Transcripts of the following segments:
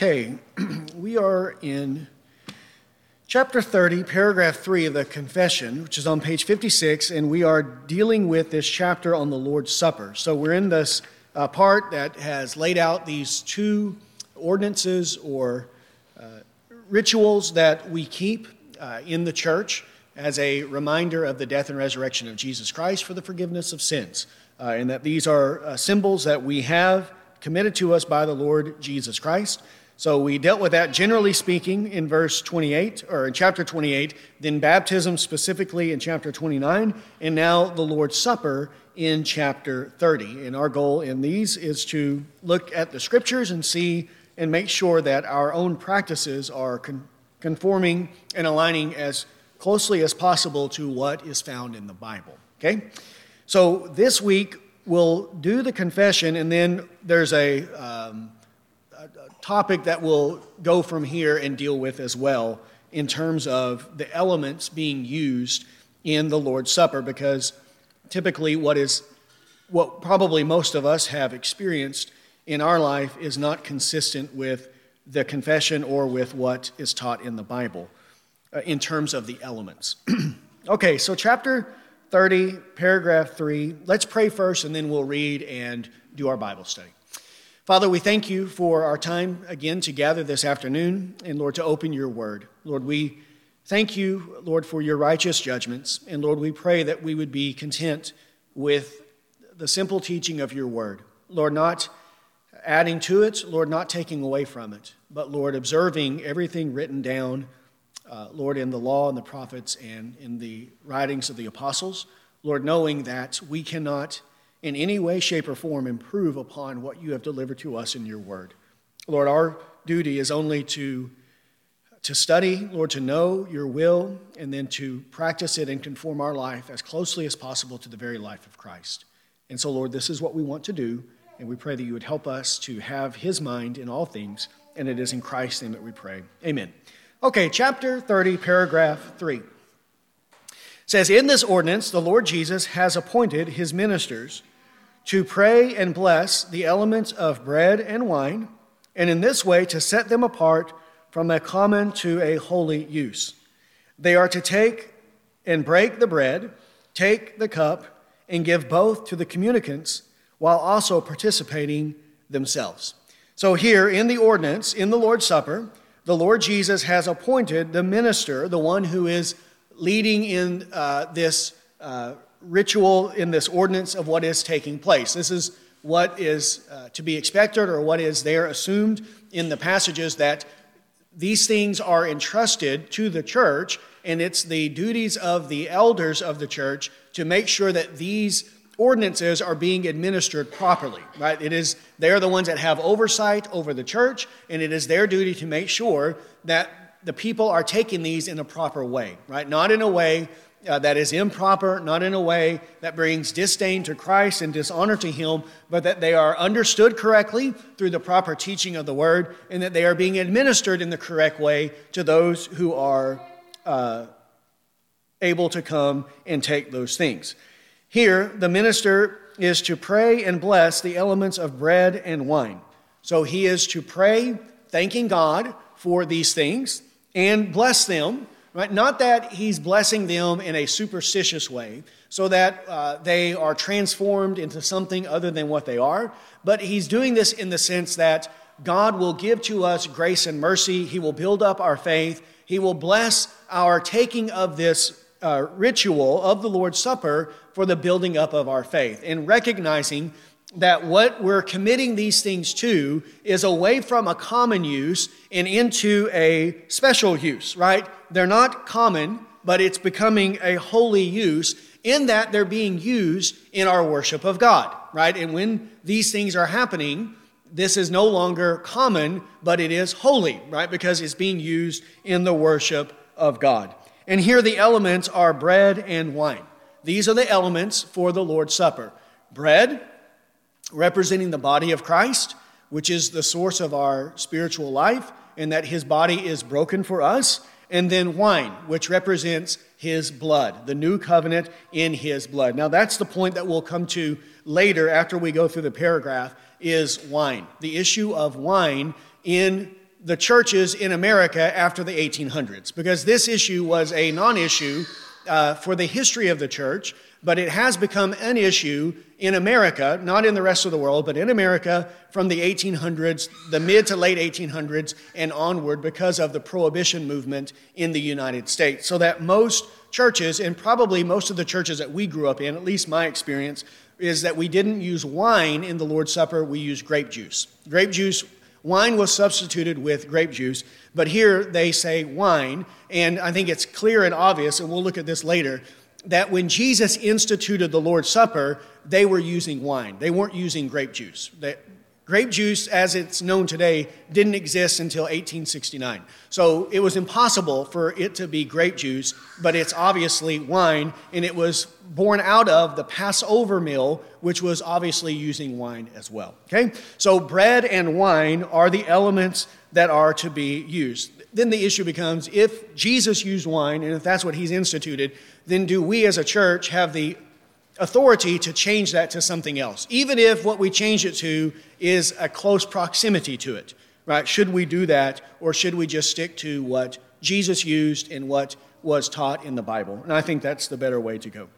Okay, we are in chapter 30, paragraph 3 of the Confession, which is on page 56, and we are dealing with this chapter on the Lord's Supper. So we're in this part that has laid out these two ordinances or rituals that we keep in the church as a reminder of the death and resurrection of Jesus Christ for the forgiveness of sins, and that these are symbols that we have committed to us by the Lord Jesus Christ. So we dealt with that, generally speaking, in verse 28, or in chapter 28, then baptism specifically in chapter 29, and now the Lord's Supper in chapter 30. And our goal in these is to look at the Scriptures and see and make sure that our own practices are conforming and aligning as closely as possible to what is found in the Bible, okay? So this week, we'll do the confession, and then there's a topic that we'll go from here and deal with as well in terms of the elements being used in the Lord's Supper, because typically what probably most of us have experienced in our life is not consistent with the confession or with what is taught in the Bible in terms of the elements. Okay, so chapter 30, paragraph 3. Let's pray first, and then we'll read and do our Bible study. Father, we thank you for our time again to gather this afternoon, and Lord, to open your word. Lord, we thank you, Lord, for your righteous judgments, and Lord, we pray that we would be content with the simple teaching of your word. Lord, not adding to it, Lord, not taking away from it, but Lord, observing everything written down, Lord, in the law and the prophets and in the writings of the apostles, Lord, knowing that we cannot in any way, shape, or form improve upon what you have delivered to us in your word. Lord, our duty is only to study, Lord, to know your will, and then to practice it and conform our life as closely as possible to the very life of Christ. And so, Lord, this is what we want to do, and we pray that you would help us to have his mind in all things, and it is in Christ's name that we pray. Amen. Okay, chapter 30, paragraph 3. It says, in this ordinance, the Lord Jesus has appointed his ministers to pray and bless the elements of bread and wine, and in this way to set them apart from a common to a holy use. They are to take and break the bread, take the cup, and give both to the communicants while also participating themselves. So here in the ordinance, in the Lord's Supper, the Lord Jesus has appointed the minister, the one who is leading in this ritual, in this ordinance of what is taking place. This is what is to be expected, or what is there assumed in the passages, that these things are entrusted to the church, and it's the duties of the elders of the church to make sure that these ordinances are being administered properly, right? They're the ones that have oversight over the church, and it is their duty to make sure that the people are taking these in a proper way, right? Not in a way that is improper, not in a way that brings disdain to Christ and dishonor to him, but that they are understood correctly through the proper teaching of the word, and that they are being administered in the correct way to those who are able to come and take those things. Here, the minister is to pray and bless the elements of bread and wine. So he is to pray, thanking God for these things, and bless them, right? Not that he's blessing them in a superstitious way, so that they are transformed into something other than what they are, but he's doing this in the sense that God will give to us grace and mercy. He will build up our faith. He will bless our taking of this ritual of the Lord's Supper for the building up of our faith, and recognizing that what we're committing these things to is away from a common use and into a special use, right? They're not common, but it's becoming a holy use in that they're being used in our worship of God, right? And when these things are happening, this is no longer common, but it is holy, right? Because it's being used in the worship of God. And here the elements are bread and wine. These are the elements for the Lord's Supper. Bread, representing the body of Christ, which is the source of our spiritual life, and that his body is broken for us. And then wine, which represents his blood, the new covenant in his blood. Now that's the point that we'll come to later after we go through the paragraph, is wine. The issue of wine in the churches in America after the 1800s, because this issue was a non-issue for the history of the church, but it has become an issue in America, not in the rest of the world, but in America from the 1800s, the mid to late 1800s and onward, because of the prohibition movement in the United States. So that most churches, and probably most of the churches that we grew up in, at least my experience, is that we didn't use wine in the Lord's Supper, we used grape juice. Wine was substituted with grape juice, but here they say wine, and I think it's clear and obvious, and we'll look at this later, that when Jesus instituted the Lord's Supper, they were using wine. They weren't using grape juice. Grape juice, as it's known today, didn't exist until 1869. So it was impossible for it to be grape juice, but it's obviously wine, and it was born out of the Passover meal, which was obviously using wine as well. Okay? So bread and wine are the elements that are to be used. Then the issue becomes, if Jesus used wine, and if that's what he's instituted, then do we as a church have the authority to change that to something else, even if what we change it to is a close proximity to it, right? Should we do that, or should we just stick to what Jesus used and what was taught in the Bible? And I think that's the better way to go.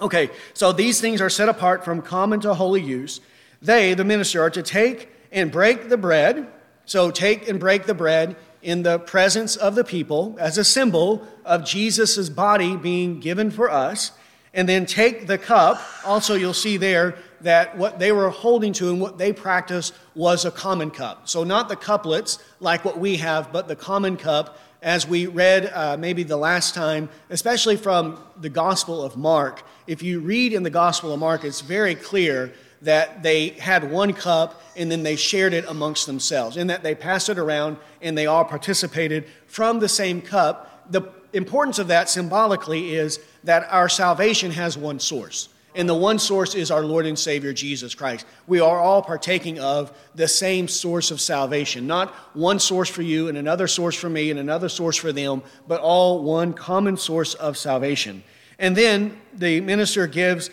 Okay, so these things are set apart from common to holy use. They, the minister, are to take and break the bread. So take and break the bread in the presence of the people as a symbol of Jesus' body being given for us. And then take the cup. Also, you'll see there that what they were holding to and what they practiced was a common cup. So not the cuplets like what we have, but the common cup, as we read maybe the last time, especially from the Gospel of Mark. If you read in the Gospel of Mark, it's very clear that they had one cup and then they shared it amongst themselves, and that they passed it around and they all participated from the same cup. The importance of that symbolically is that our salvation has one source, and the one source is our Lord and Savior Jesus Christ. We are all partaking of the same source of salvation, not one source for you and another source for me and another source for them, but all one common source of salvation. And then the minister gives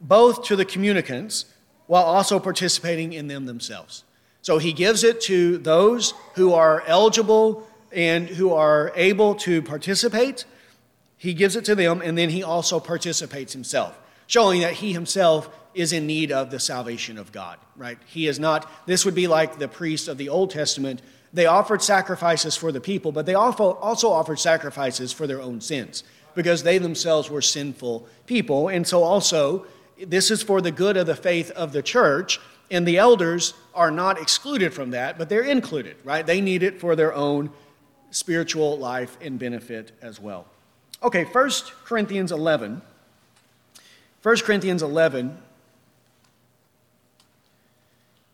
both to the communicants while also participating in them themselves. So he gives it to those who are eligible and who are able to participate. He gives it to them, and then he also participates himself, showing that he himself is in need of the salvation of God, right? He is not, this would be like the priests of the Old Testament. They offered sacrifices for the people, but they also offered sacrifices for their own sins, because they themselves were sinful people. And so also, this is for the good of the faith of the church, and the elders are not excluded from that, but they're included, right? They need it for their own spiritual life and benefit as well. Okay, 1 Corinthians 11.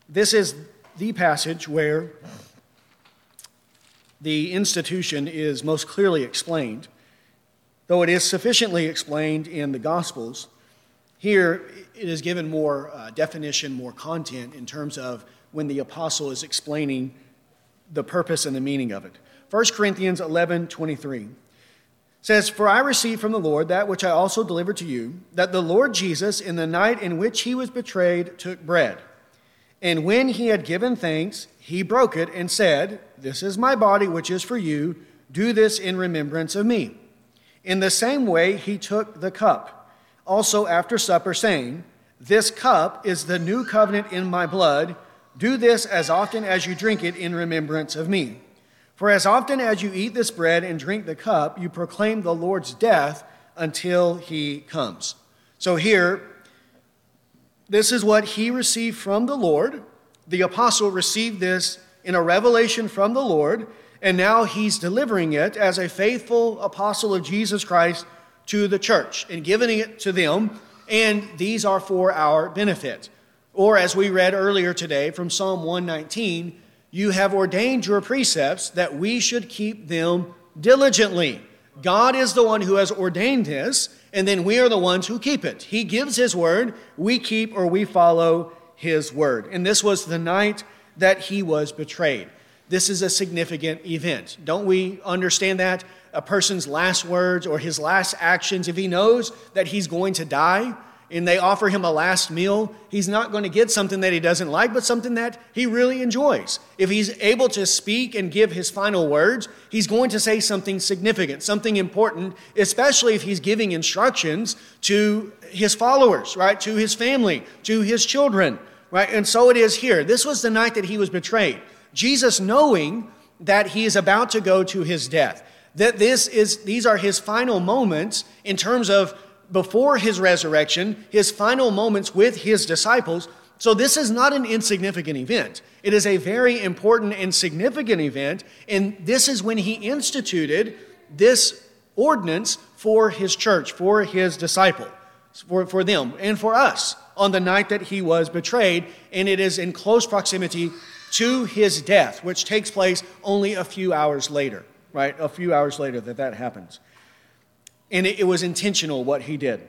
This is the passage where the institution is most clearly explained, though it is sufficiently explained in the Gospels. Here it is given more definition, more content in terms of when the apostle is explaining the purpose and the meaning of it. 1 Corinthians 11:23 says, "For I received from the Lord that which I also delivered to you, that the Lord Jesus, in the night in which he was betrayed, took bread. And when he had given thanks, he broke it and said, 'This is my body, which is for you. Do this in remembrance of me.' In the same way he took the cup, also after supper, saying, 'This cup is the new covenant in my blood. Do this as often as you drink it in remembrance of me. For as often as you eat this bread and drink the cup, you proclaim the Lord's death until he comes.'" So here, this is what he received from the Lord. The apostle received this in a revelation from the Lord, and now he's delivering it as a faithful apostle of Jesus Christ to the church and giving it to them, and these are for our benefit. Or as we read earlier today from Psalm 119, "You have ordained your precepts that we should keep them diligently." God is the one who has ordained this, and then we are the ones who keep it. He gives his word, we keep or we follow his word. And this was the night that he was betrayed. This is a significant event. Don't we understand that? A person's last words or his last actions, if he knows that he's going to die, and they offer him a last meal, he's not going to get something that he doesn't like, but something that he really enjoys. If he's able to speak and give his final words, he's going to say something significant, something important, especially if he's giving instructions to his followers, right? To his family, to his children, right? And so it is here. This was the night that he was betrayed. Jesus, knowing that he is about to go to his death, that these are his final moments in terms of before his resurrection, his final moments with his disciples. So this is not an insignificant event. It is a very important and significant event. And this is when he instituted this ordinance for his church, for his disciple, for them and for us on the night that he was betrayed. And it is in close proximity to his death, which takes place only a few hours later, right? A few hours later that happens. And it was intentional what he did.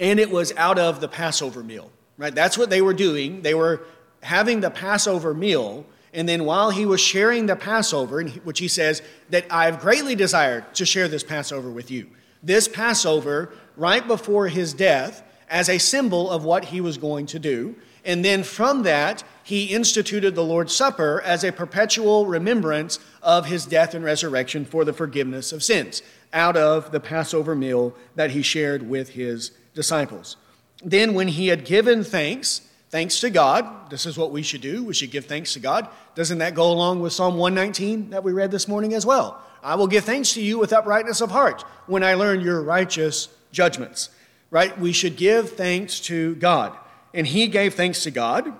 And it was out of the Passover meal, right? That's what they were doing. They were having the Passover meal. And then while he was sharing the Passover, which he says that I've greatly desired to share this Passover with you. This Passover right before his death as a symbol of what he was going to do. And then from that, he instituted the Lord's Supper as a perpetual remembrance of his death and resurrection for the forgiveness of sins, out of the Passover meal that he shared with his disciples. Then when he had given thanks to God, this is what we should do. We should give thanks to God. Doesn't that go along with Psalm 119 that we read this morning as well? I will give thanks to you with uprightness of heart when I learn your righteous judgments, right? We should give thanks to God. And he gave thanks to God.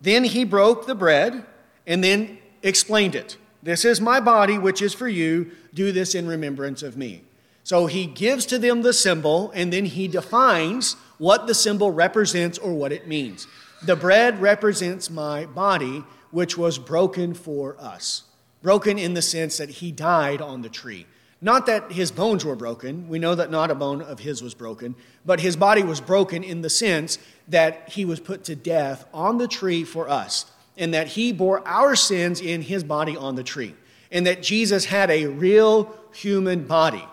Then he broke the bread and then explained it. This is my body, which is for you. Do this in remembrance of me. So he gives to them the symbol, and then he defines what the symbol represents or what it means. The bread represents my body, which was broken for us. Broken in the sense that he died on the tree. Not that his bones were broken. We know that not a bone of his was broken. But his body was broken in the sense that he was put to death on the tree for us. And that he bore our sins in his body on the tree. And that Jesus had a real human body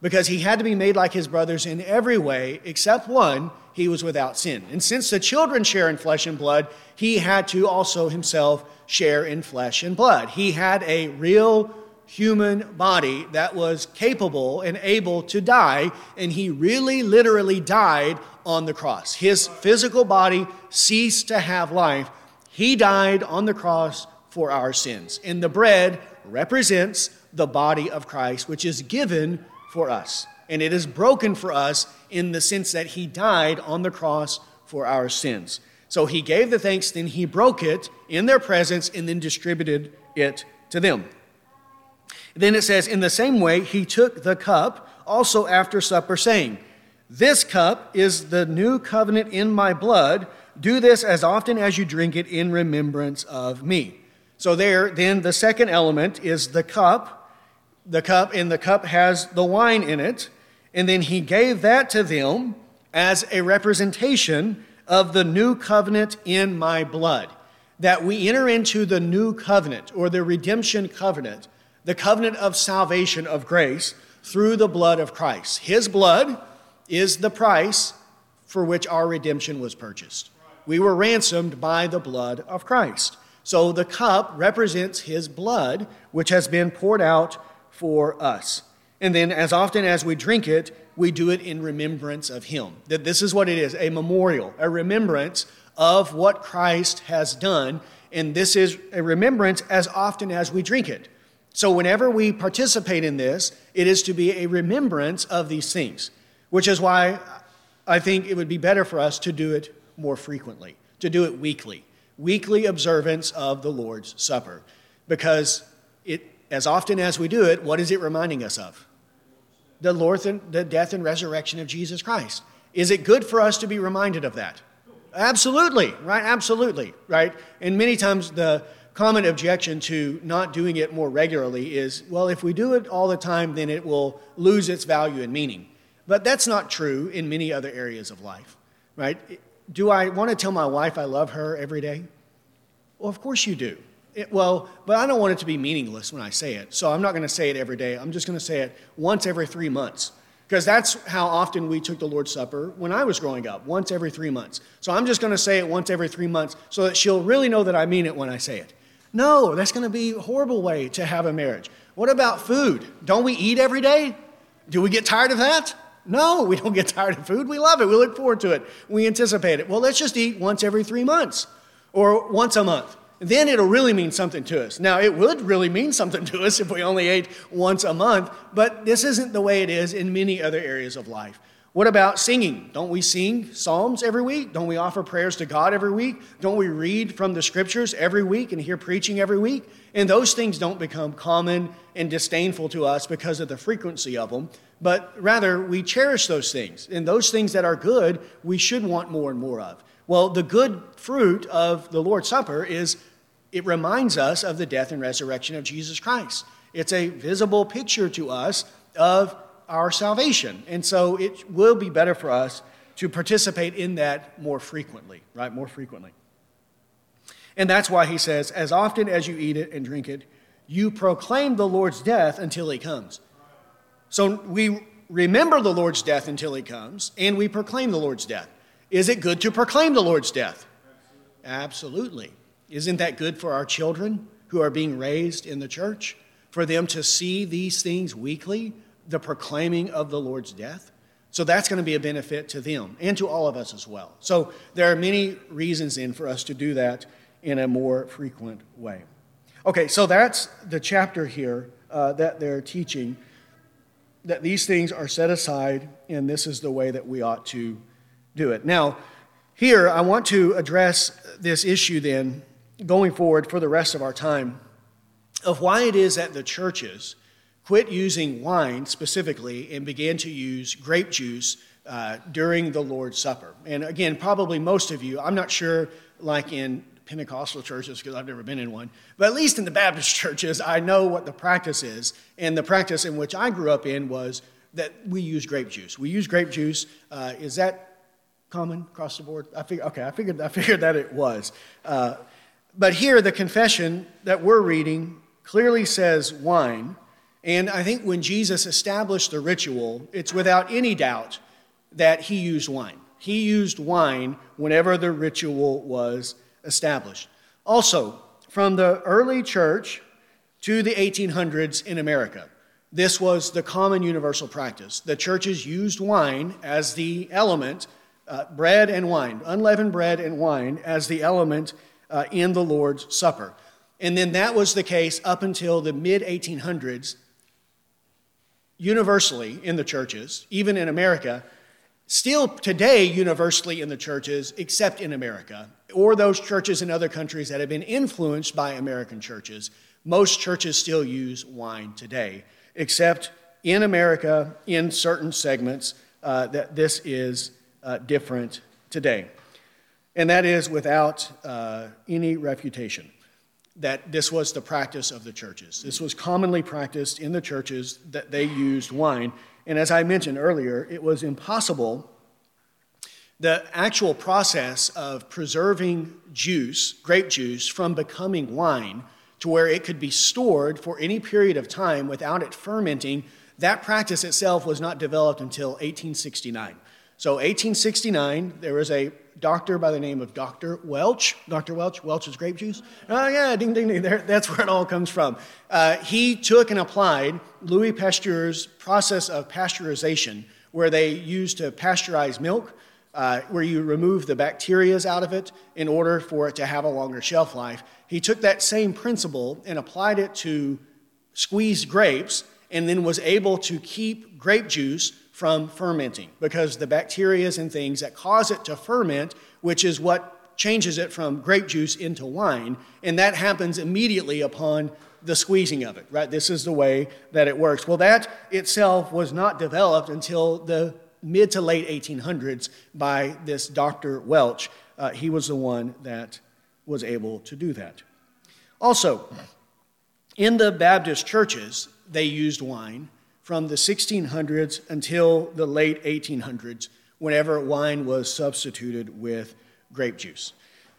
because he had to be made like his brothers in every way, except one, he was without sin. And since the children share in flesh and blood, he had to also himself share in flesh and blood. He had a real human body that was capable and able to die, and he really literally died on the cross. His physical body ceased to have life. He died on the cross for our sins. And the bread represents the body of Christ, which is given for us. And it is broken for us in the sense that he died on the cross for our sins. So he gave the thanks, then he broke it in their presence and then distributed it to them. Then it says, in the same way, he took the cup also after supper, saying, this cup is the new covenant in my blood. Do this as often as you drink it in remembrance of me. So there, then the second element is the cup. The cup has the wine in it. And then he gave that to them as a representation of the new covenant in my blood. That we enter into the new covenant or the redemption covenant, the covenant of salvation of grace through the blood of Christ. His blood is the price for which our redemption was purchased. We were ransomed by the blood of Christ. So the cup represents his blood, which has been poured out for us. And then as often as we drink it, we do it in remembrance of him. That this is what it is, a memorial, a remembrance of what Christ has done. And this is a remembrance as often as we drink it. So whenever we participate in this, it is to be a remembrance of these things, which is why I think it would be better for us to do it more frequently, to do it weekly observance of the Lord's Supper. Because it, as often as we do it, what is it reminding us of? The death and resurrection of Jesus Christ. Is it good for us to be reminded of that? Absolutely, right? Absolutely, right? And many times the common objection to not doing it more regularly is, well, if we do it all the time, then it will lose its value and meaning. But that's not true in many other areas of life, right? Do I want to tell my wife I love her every day? Well, of course you do. But I don't want it to be meaningless when I say it. So I'm not going to say it every day. I'm just going to say it once every 3 months, because that's how often we took the Lord's Supper when I was growing up, once every 3 months. So I'm just going to say it once every 3 months so that she'll really know that I mean it when I say it. No, that's going to be a horrible way to have a marriage. What about food? Don't we eat every day? Do we get tired of that? No, we don't get tired of food. We love it. We look forward to it. We anticipate it. Well, let's just eat once every 3 months or once a month. Then it'll really mean something to us. Now, it would really mean something to us if we only ate once a month, but this isn't the way it is in many other areas of life. What about singing? Don't we sing psalms every week? Don't we offer prayers to God every week? Don't we read from the scriptures every week and hear preaching every week? And those things don't become common and disdainful to us because of the frequency of them, but rather we cherish those things. And those things that are good, we should want more and more of. Well, the good fruit of the Lord's Supper is it reminds us of the death and resurrection of Jesus Christ. It's a visible picture to us of our salvation. And so it will be better for us to participate in that more frequently, right? More frequently. And that's why he says, as often as you eat it and drink it, you proclaim the Lord's death until he comes. So we remember the Lord's death until he comes, and we proclaim the Lord's death. Is it good to proclaim the Lord's death? Absolutely. Isn't that good for our children who are being raised in the church? For them to see these things weekly, the proclaiming of the Lord's death. So that's going to be a benefit to them and to all of us as well. So there are many reasons then for us to do that in a more frequent way. Okay, so that's the chapter here that they're teaching, that these things are set aside and this is the way that we ought to do it. Now, here I want to address this issue then going forward for the rest of our time of why it is that the churches quit using wine specifically and began to use grape juice during the Lord's Supper. And again, probably most of you, I'm not sure like in Pentecostal churches because I've never been in one, but at least in the Baptist churches, I know what the practice is. And the practice in which I grew up in was that we use grape juice. We use grape juice. Is that common across the board? I figured that it was. But here, the confession that we're reading clearly says wine. And I think when Jesus established the ritual, it's without any doubt that he used wine. He used wine whenever the ritual was established. Also, from the early church to the 1800s in America, this was the common universal practice. The churches used wine as the element, bread and wine, unleavened bread and wine as the element in the Lord's Supper. And then that was the case up until the mid-1800s. Universally in the churches, even in America, still today universally in the churches, except in America, or those churches in other countries that have been influenced by American churches. Most churches still use wine today, except in America, in certain segments, that this is different today. And that is without any refutation, that this was the practice of the churches. This was commonly practiced in the churches that they used wine. And as I mentioned earlier, it was impossible. The actual process of preserving juice, grape juice, from becoming wine to where it could be stored for any period of time without it fermenting, that practice itself was not developed until 1869. So 1869, there was a doctor by the name of Dr. Welch. Dr. Welch, Welch's grape juice. Oh yeah, ding, ding, ding. There, that's where it all comes from. He took and applied Louis Pasteur's process of pasteurization, where they used to pasteurize milk, where you remove the bacterias out of it in order for it to have a longer shelf life. He took that same principle and applied it to squeezed grapes and then was able to keep grape juice from fermenting, because the bacteria and things that cause it to ferment, which is what changes it from grape juice into wine, and that happens immediately upon the squeezing of it, right? This is the way that it works. Well, that itself was not developed until the mid to late 1800s by this Dr. Welch. He was the one that was able to do that. Also, in the Baptist churches, they used wine from the 1600s until the late 1800s, whenever wine was substituted with grape juice.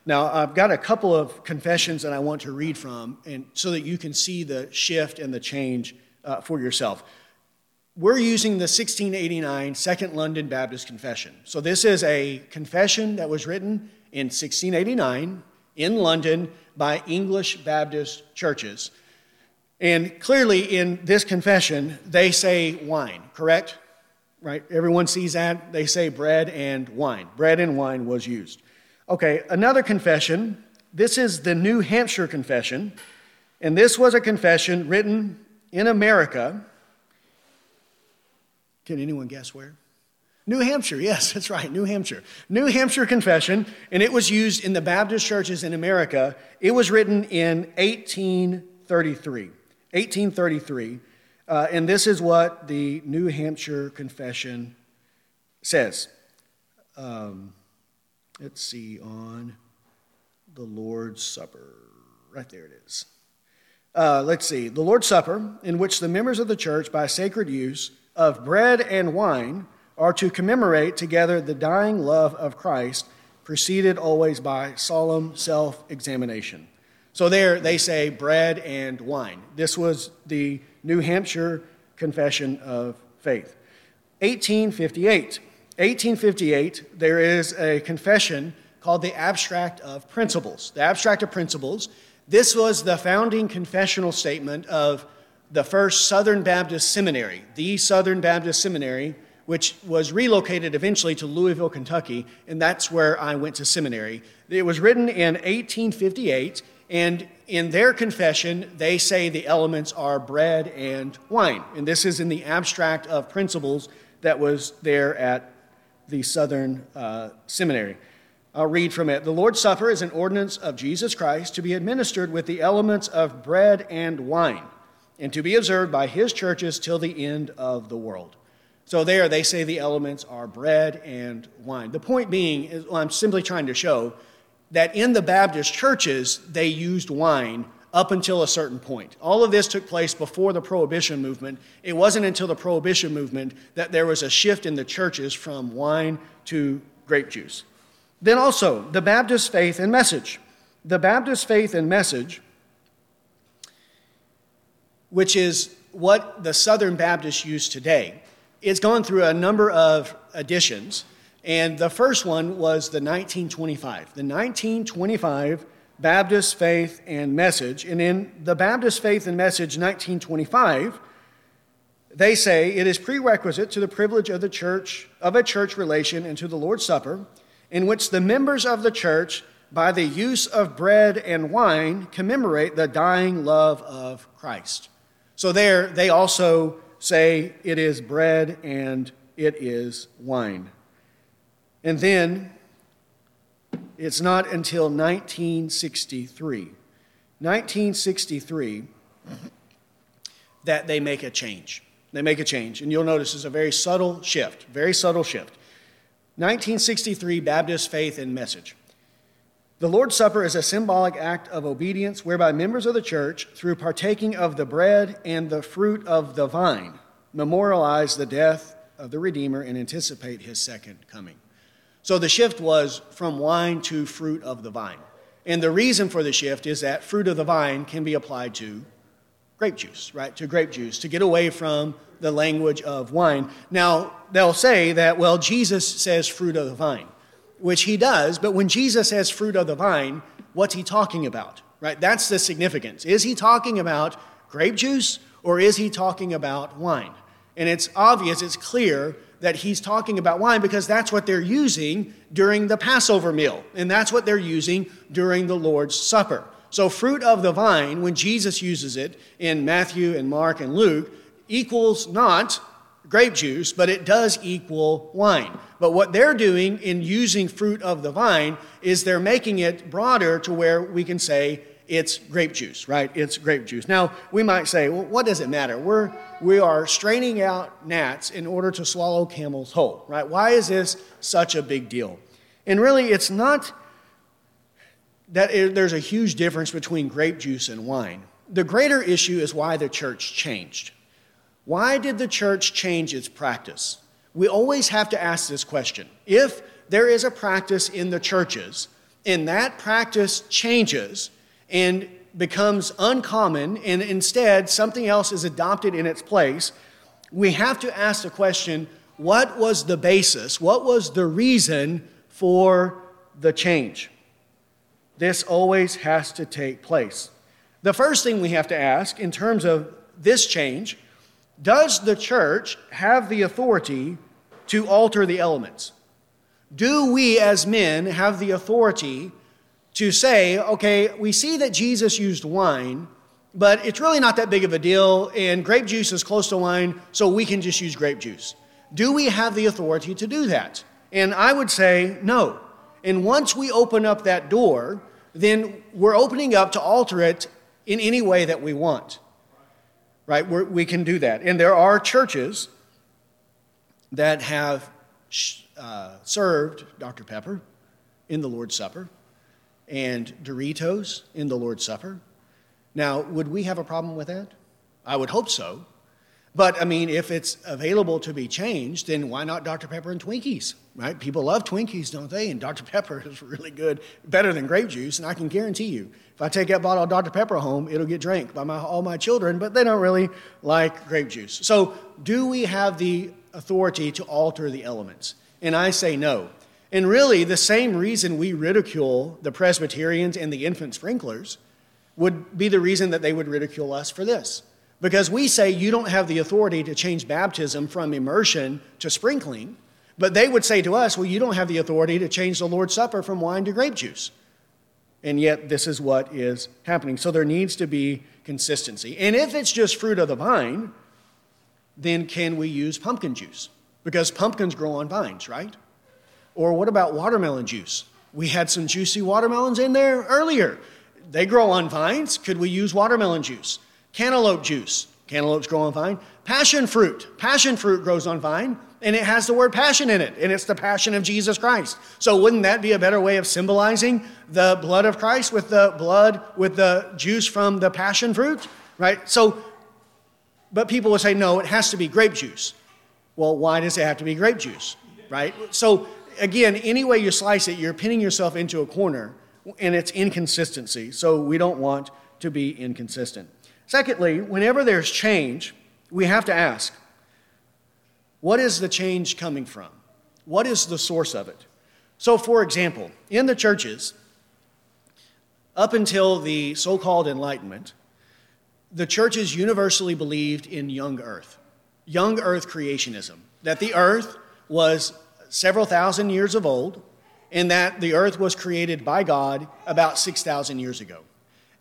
Now, I've got a couple of confessions that I want to read from, and so that you can see the shift and the change for yourself. we're using the 1689 Second London Baptist Confession. So this is a confession that was written in 1689 in London by English Baptist churches. And clearly in this confession, they say wine, correct? Right? Everyone sees that. They say bread and wine. Bread and wine was used. Okay, another confession. This is the New Hampshire Confession. And this was a confession written in America. Can anyone guess where? New Hampshire, yes, that's right, New Hampshire. New Hampshire Confession, and it was used in the Baptist churches in America. It was written in 1833, and this is what the New Hampshire Confession says. Let's see, on the Lord's Supper. Right there it is. Let's see, the Lord's Supper, in which the members of the church, by sacred use of bread and wine, are to commemorate together the dying love of Christ, preceded always by solemn self-examination. So there they say bread and wine. This was the New Hampshire Confession of Faith. 1858, there is a confession called the Abstract of Principles. The Abstract of Principles, this was the founding confessional statement of the first Southern Baptist Seminary, the Southern Baptist Seminary, which was relocated eventually to Louisville, Kentucky, and that's where I went to seminary. It was written in 1858, and in their confession, they say the elements are bread and wine. And this is in the Abstract of Principles that was there at the Southern Seminary. I'll read from it. The Lord's Supper is an ordinance of Jesus Christ to be administered with the elements of bread and wine, and to be observed by his churches till the end of the world. So there they say the elements are bread and wine. The point being, is, well, I'm simply trying to show that in the Baptist churches, they used wine up until a certain point. All of this took place before the Prohibition movement. It wasn't until the Prohibition movement that there was a shift in the churches from wine to grape juice. Then also, the Baptist Faith and Message. The Baptist Faith and Message, which is what the Southern Baptists use today. It's gone through a number of editions, and the first one was the 1925. The 1925 Baptist Faith and Message, and in the Baptist Faith and Message 1925, they say it is prerequisite to the privilege of the church, of a church relation, and to the Lord's Supper, in which the members of the church, by the use of bread and wine, commemorate the dying love of Christ. So there, they also say it is bread and it is wine. And then, it's not until 1963, that they make a change. And you'll notice it's a very subtle shift. 1963, Baptist Faith and Message. The Lord's Supper is a symbolic act of obedience whereby members of the church, through partaking of the bread and the fruit of the vine, memorialize the death of the Redeemer and anticipate his second coming. So the shift was from wine to fruit of the vine. And the reason for the shift is that fruit of the vine can be applied to grape juice, right? To get away from the language of wine. Now, they'll say that, well, Jesus says fruit of the vine, which he does, but when Jesus says fruit of the vine, what's he talking about, right? That's the significance. Is he talking about grape juice or is he talking about wine? And it's obvious, it's clear that he's talking about wine because that's what they're using during the Passover meal, and that's what they're using during the Lord's Supper. So fruit of the vine, when Jesus uses it in Matthew and Mark and Luke, equals not grape juice, but it does equal wine. But what they're doing in using fruit of the vine is they're making it broader to where we can say it's grape juice, right? It's grape juice. Now, we might say, well, what does it matter? We are straining out gnats in order to swallow camels whole, right? Why is this such a big deal? And really, it's not that there's a huge difference between grape juice and wine. The greater issue is why the church changed. Why did the church change its practice? We always have to ask this question. If there is a practice in the churches, and that practice changes and becomes uncommon, and instead something else is adopted in its place, we have to ask the question, what was the basis? What was the reason for the change? This always has to take place. The first thing we have to ask in terms of this change, does the church have the authority to alter the elements? Do we as men have the authority to say, okay, we see that Jesus used wine, but it's really not that big of a deal, and grape juice is close to wine, so we can just use grape juice. Do we have the authority to do that? And I would say no. And once we open up that door, then we're opening up to alter it in any way that we want. Right? We can do that. And there are churches that have served Dr. Pepper in the Lord's Supper and Doritos in the Lord's Supper. Now, would we have a problem with that? I would hope so. But, I mean, if it's available to be changed, then why not Dr. Pepper and Twinkies, right? People love Twinkies, don't they? And Dr. Pepper is really good, better than grape juice, and I can guarantee you, if I take that bottle of Dr. Pepper home, it'll get drank by all my children, but they don't really like grape juice. So do we have the authority to alter the elements? And I say no. And really, the same reason we ridicule the Presbyterians and the infant sprinklers would be the reason that they would ridicule us for this. Because we say you don't have the authority to change baptism from immersion to sprinkling, but they would say to us, well, you don't have the authority to change the Lord's Supper from wine to grape juice. And yet this is what is happening. So there needs to be consistency. And if it's just fruit of the vine, then can we use pumpkin juice? Because pumpkins grow on vines, right? Or what about watermelon juice? We had some juicy watermelons in there earlier. They grow on vines. Could we use watermelon juice? Cantaloupe juice, cantaloupes grow on vine. Passion fruit grows on vine, and it has the word passion in it, and it's the passion of Jesus Christ. So wouldn't that be a better way of symbolizing the blood of Christ with the juice from the passion fruit, right? So, but people would say, no, it has to be grape juice. Well, why does it have to be grape juice, right? So again, any way you slice it, you're pinning yourself into a corner, and it's inconsistency. So we don't want to be inconsistent. Secondly, whenever there's change, we have to ask, what is the change coming from? What is the source of it? So, for example, in the churches, up until the so-called Enlightenment, the churches universally believed in young earth creationism, that the earth was several thousand years of old, and that the earth was created by God about 6,000 years ago.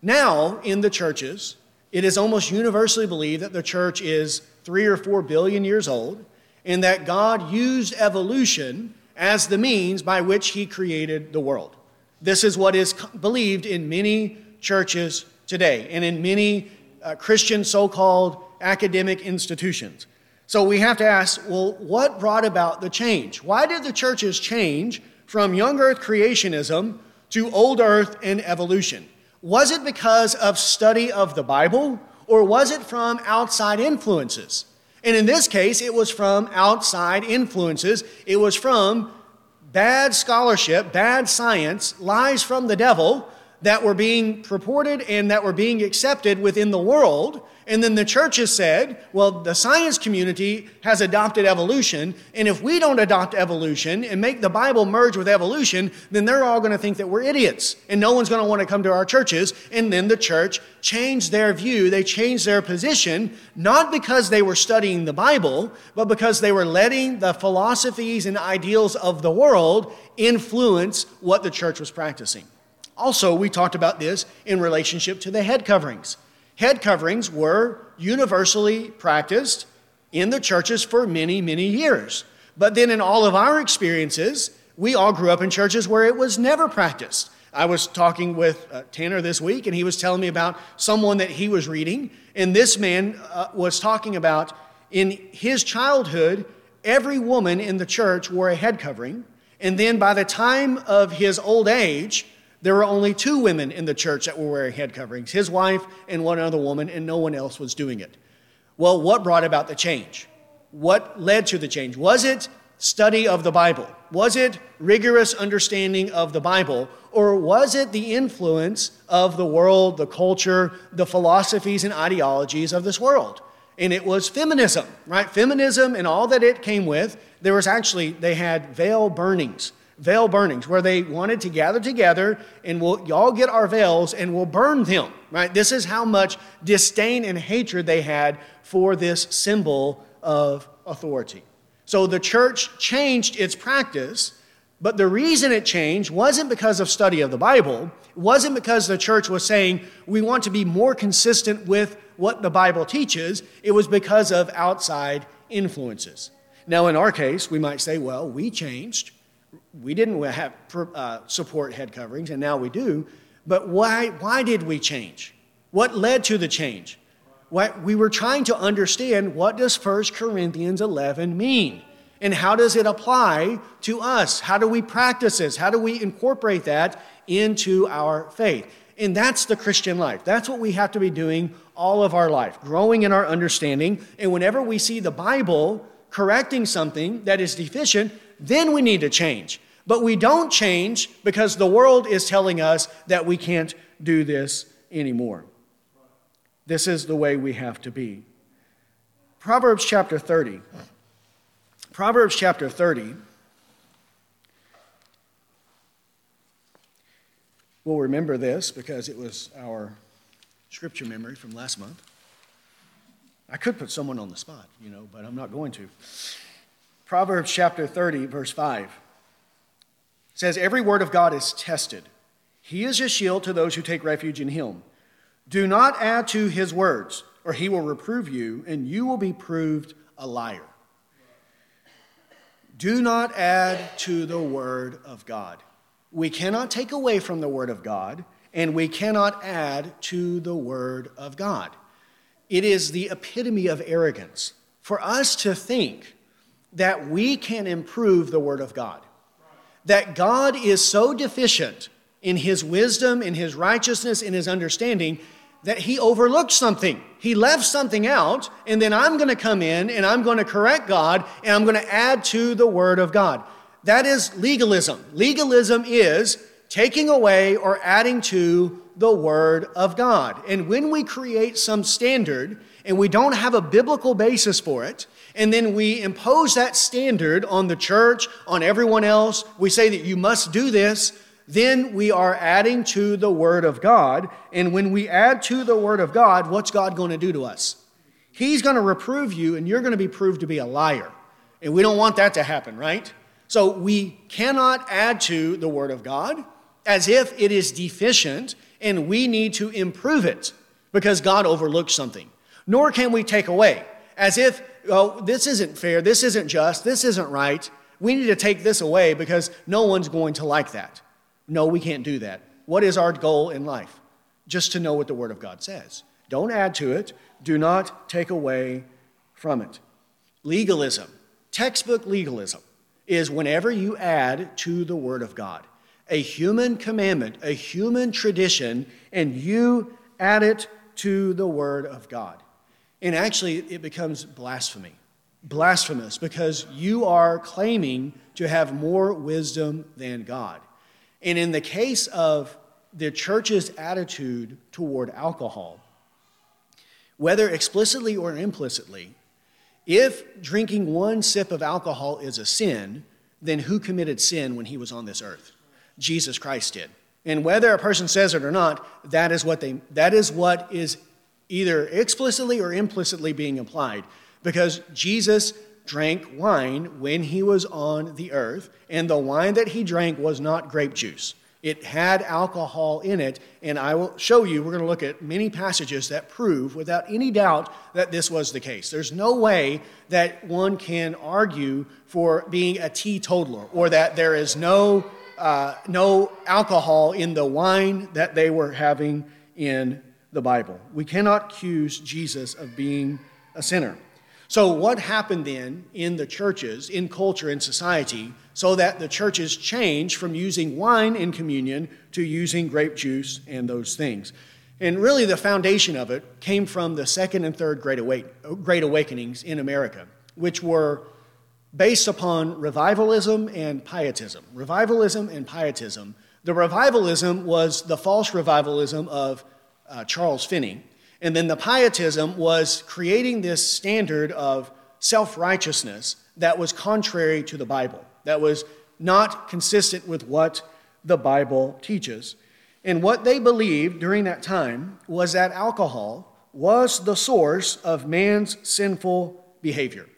Now, in the churches, it is almost universally believed that the church is 3 or 4 billion years old and that God used evolution as the means by which he created the world. This is what is believed in many churches today and in many Christian so-called academic institutions. So we have to ask, well, what brought about the change? Why did the churches change from young earth creationism to old earth and evolution? Was it because of study of the Bible, or was it from outside influences? And in this case, it was from outside influences. It was from bad scholarship, bad science, lies from the devil that were being purported and that were being accepted within the world. And then the churches said, well, the science community has adopted evolution, and if we don't adopt evolution and make the Bible merge with evolution, then they're all going to think that we're idiots, and no one's going to want to come to our churches. And then the church changed their view, they changed their position, not because they were studying the Bible, but because they were letting the philosophies and ideals of the world influence what the church was practicing. Also, we talked about this in relationship to the head coverings. Head coverings were universally practiced in the churches for many, many years. But then in all of our experiences, we all grew up in churches where it was never practiced. I was talking with Tanner this week, and he was telling me about someone that he was reading. And this man was talking about in his childhood, every woman in the church wore a head covering. And then by the time of his old age, there were only 2 women in the church that were wearing head coverings, his wife and one other woman, and no one else was doing it. Well, what brought about the change? What led to the change? Was it study of the Bible? Was it rigorous understanding of the Bible? Or was it the influence of the world, the culture, the philosophies and ideologies of this world? and it was feminism, right? Feminism and all that it came with. There was actually, they had veil burnings, where they wanted to gather together and we'll y'all get our veils and we'll burn them, right? This is how much disdain and hatred they had for this symbol of authority. So the church changed its practice, but the reason it changed wasn't because of study of the Bible. It wasn't because the church was saying, we want to be more consistent with what the Bible teaches. It was because of outside influences. Now, in our case, we might say, well, we changed. We didn't have support head coverings, and now we do. But why did we change? What led to the change? We were trying to understand, what does 1 Corinthians 11 mean? And how does it apply to us? How do we practice this? How do we incorporate that into our faith? And that's the Christian life. That's what we have to be doing all of our life, growing in our understanding. And whenever we see the Bible correcting something that is deficient, then we need to change. But we don't change because the world is telling us that we can't do this anymore. This is the way we have to be. Proverbs chapter 30, we'll remember this because it was our scripture memory from last month. I could put someone on the spot, but I'm not going to. Proverbs chapter 30, verse 5 says, "Every word of God is tested. He is a shield to those who take refuge in him. Do not add to his words, or he will reprove you, and you will be proved a liar." Do not add to the word of God. We cannot take away from the word of God, and we cannot add to the word of God. It is the epitome of arrogance for us to think that we can improve the word of God, that God is so deficient in his wisdom, in his righteousness, in his understanding, that he overlooked something. He left something out, and then I'm going to come in, and I'm going to correct God, and I'm going to add to the word of God. That is legalism. Legalism is taking away or adding to the word of God. And when we create some standard, and we don't have a biblical basis for it, and then we impose that standard on the church, on everyone else, we say that you must do this, then we are adding to the word of God. And when we add to the word of God, what's God going to do to us? He's going to reprove you, and you're going to be proved to be a liar. And we don't want that to happen, right? So we cannot add to the word of God as if it is deficient and we need to improve it because God overlooked something. Nor can we take away as if, oh, this isn't fair, this isn't just, this isn't right. We need to take this away because no one's going to like that. No, we can't do that. What is our goal in life? Just to know what the Word of God says. Don't add to it. Do not take away from it. Legalism, textbook legalism, is whenever you add to the Word of God a human commandment, a human tradition, and you add it to the Word of God. And actually, it becomes blasphemy. Blasphemous, because you are claiming to have more wisdom than God. And in the case of the church's attitude toward alcohol, whether explicitly or implicitly, if drinking one sip of alcohol is a sin, then who committed sin when he was on this earth? Jesus Christ did. And whether a person says it or not, that is what is either explicitly or implicitly being applied, because Jesus drank wine when he was on the earth, and the wine that he drank was not grape juice. It had alcohol in it, and I will show you, we're going to look at many passages that prove without any doubt that this was the case. There's no way that one can argue for being a teetotaler or that there is no alcohol in the wine that they were having in the Bible. We cannot accuse Jesus of being a sinner. So what happened then in the churches, in culture, in society, so that the churches changed from using wine in communion to using grape juice and those things? And really the foundation of it came from the Second and Third Great Awakenings in America, which were based upon revivalism and pietism. The revivalism was the false revivalism of Charles Finney, And then the pietism was creating this standard of self-righteousness that was contrary to the Bible, that was not consistent with what the Bible teaches. And what they believed during that time was that alcohol was the source of man's sinful behavior.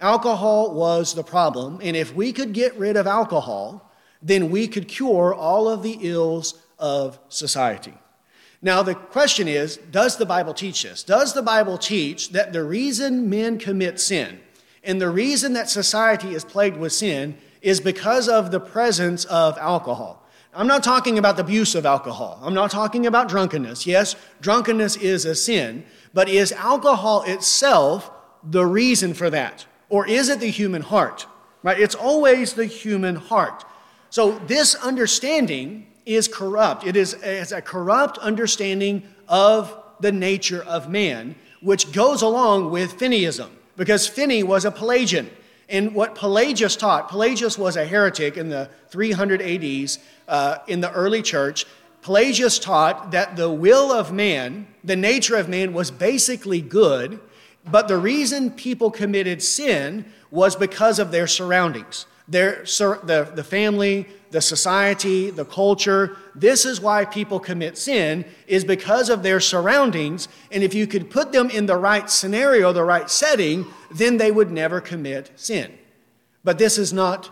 Alcohol was the problem, and if we could get rid of alcohol, then we could cure all of the ills of society. Now, the question is, does the Bible teach this? Does the Bible teach that the reason men commit sin and the reason that society is plagued with sin is because of the presence of alcohol? I'm not talking about the abuse of alcohol. I'm not talking about drunkenness. Yes, drunkenness is a sin, but is alcohol itself the reason for that? Or is it the human heart? Right? It's always the human heart. So this understanding is corrupt. It is a corrupt understanding of the nature of man, which goes along with Finneyism, because Finney was a Pelagian. And what Pelagius taught, Pelagius was a heretic in the 300 ADs in the early church. Pelagius taught that the will of man, the nature of man, was basically good, but the reason people committed sin was because of their surroundings, the family, the society, the culture. This is why people commit sin, is because of their surroundings. And if you could put them in the right scenario, the right setting, then they would never commit sin. But this is not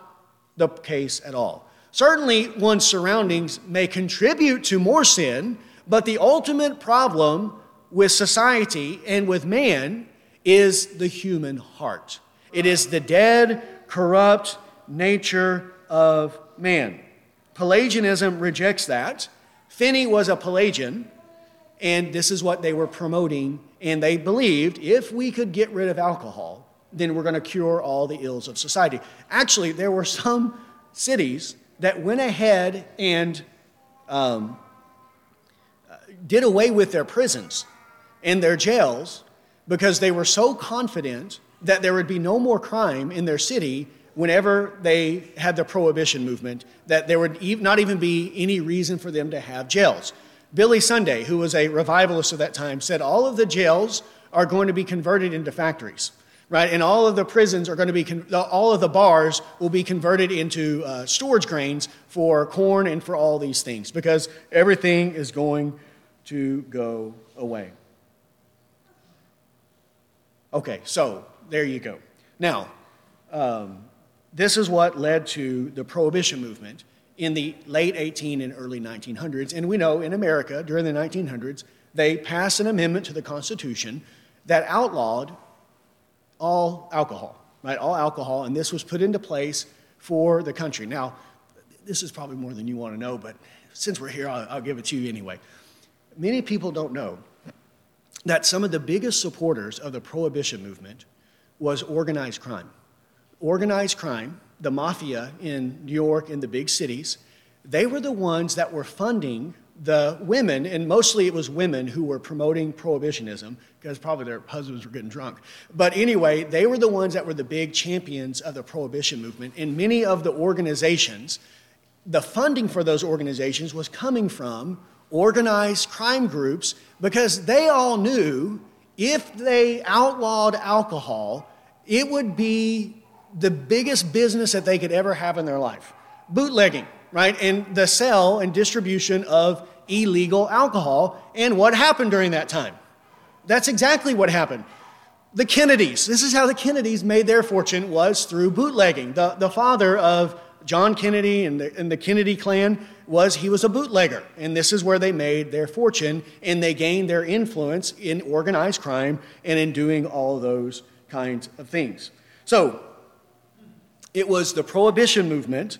the case at all. Certainly, one's surroundings may contribute to more sin, but the ultimate problem with society and with man is the human heart. It is the dead, corrupt nature of man. Pelagianism rejects that. Finney was a Pelagian, and this is what they were promoting, and they believed if we could get rid of alcohol, then we're going to cure all the ills of society. Actually, there were some cities that went ahead and did away with their prisons and their jails because they were so confident that there would be no more crime in their city whenever they had the prohibition movement, that there would not even be any reason for them to have jails. Billy Sunday, who was a revivalist of that time, said all of the jails are going to be converted into factories, right? And all of the prisons are going to be, all of the bars will be converted into storage grains for corn and for all these things, because everything is going to go away. Okay, so there you go. Now, this is what led to the prohibition movement in the late 1800s and early 1900s. And we know in America during the 1900s, they passed an amendment to the Constitution that outlawed all alcohol, right? All alcohol, and this was put into place for the country. Now, this is probably more than you want to know, but since we're here, I'll give it to you anyway. Many people don't know that some of the biggest supporters of the prohibition movement was organized crime. Organized crime, the mafia in New York and the big cities, they were the ones that were funding the women, and mostly it was women who were promoting prohibitionism, because probably their husbands were getting drunk. But anyway, they were the ones that were the big champions of the prohibition movement, and many of the organizations, the funding for those organizations was coming from organized crime groups, because they all knew if they outlawed alcohol, it would be the biggest business that they could ever have in their life. Bootlegging, right? And the sale and distribution of illegal alcohol. And what happened during that time? That's exactly what happened. The Kennedys. This is how the Kennedys made their fortune, was through bootlegging. The father of John Kennedy and the Kennedy clan he was a bootlegger. And this is where they made their fortune, and they gained their influence in organized crime and in doing all those kinds of things. So it was the prohibition movement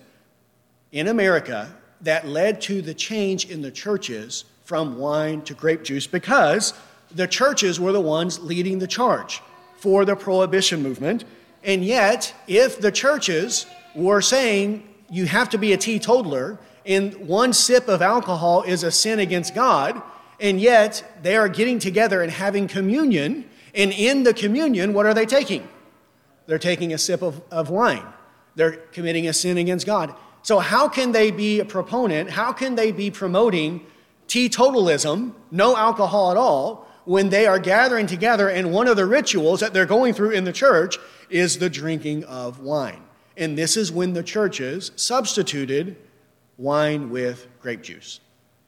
in America that led to the change in the churches from wine to grape juice, because the churches were the ones leading the charge for the prohibition movement. And yet, if the churches were saying you have to be a teetotaler and one sip of alcohol is a sin against God, and yet they are getting together and having communion, and in the communion, what are they taking? They're taking a sip of wine. They're committing a sin against God. So how can they be a proponent? How can they be promoting teetotalism, no alcohol at all, when they are gathering together, and one of the rituals that they're going through in the church is the drinking of wine. And this is when the churches substituted wine with grape juice,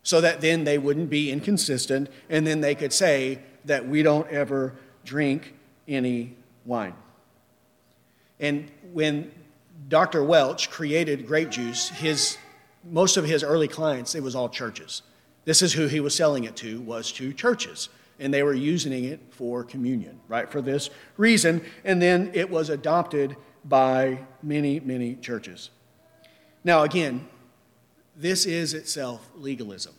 so that then they wouldn't be inconsistent, and then they could say that we don't ever drink any wine. And when Dr. Welch created grape juice, most of his early clients, it was all churches. This is who he was selling it to, was to churches. And they were using it for communion, right, for this reason. And then it was adopted by many, many churches. Now, again, this is itself legalism,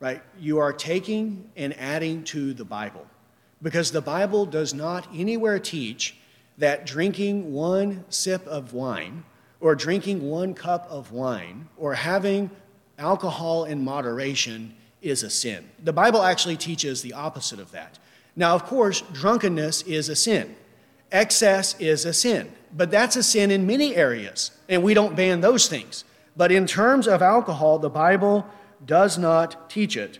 right? You are taking and adding to the Bible, because the Bible does not anywhere teach that drinking one sip of wine or drinking one cup of wine or having alcohol in moderation is a sin. The Bible actually teaches the opposite of that. Now, of course, drunkenness is a sin. Excess is a sin. But that's a sin in many areas, and we don't ban those things. But in terms of alcohol, the Bible does not teach it.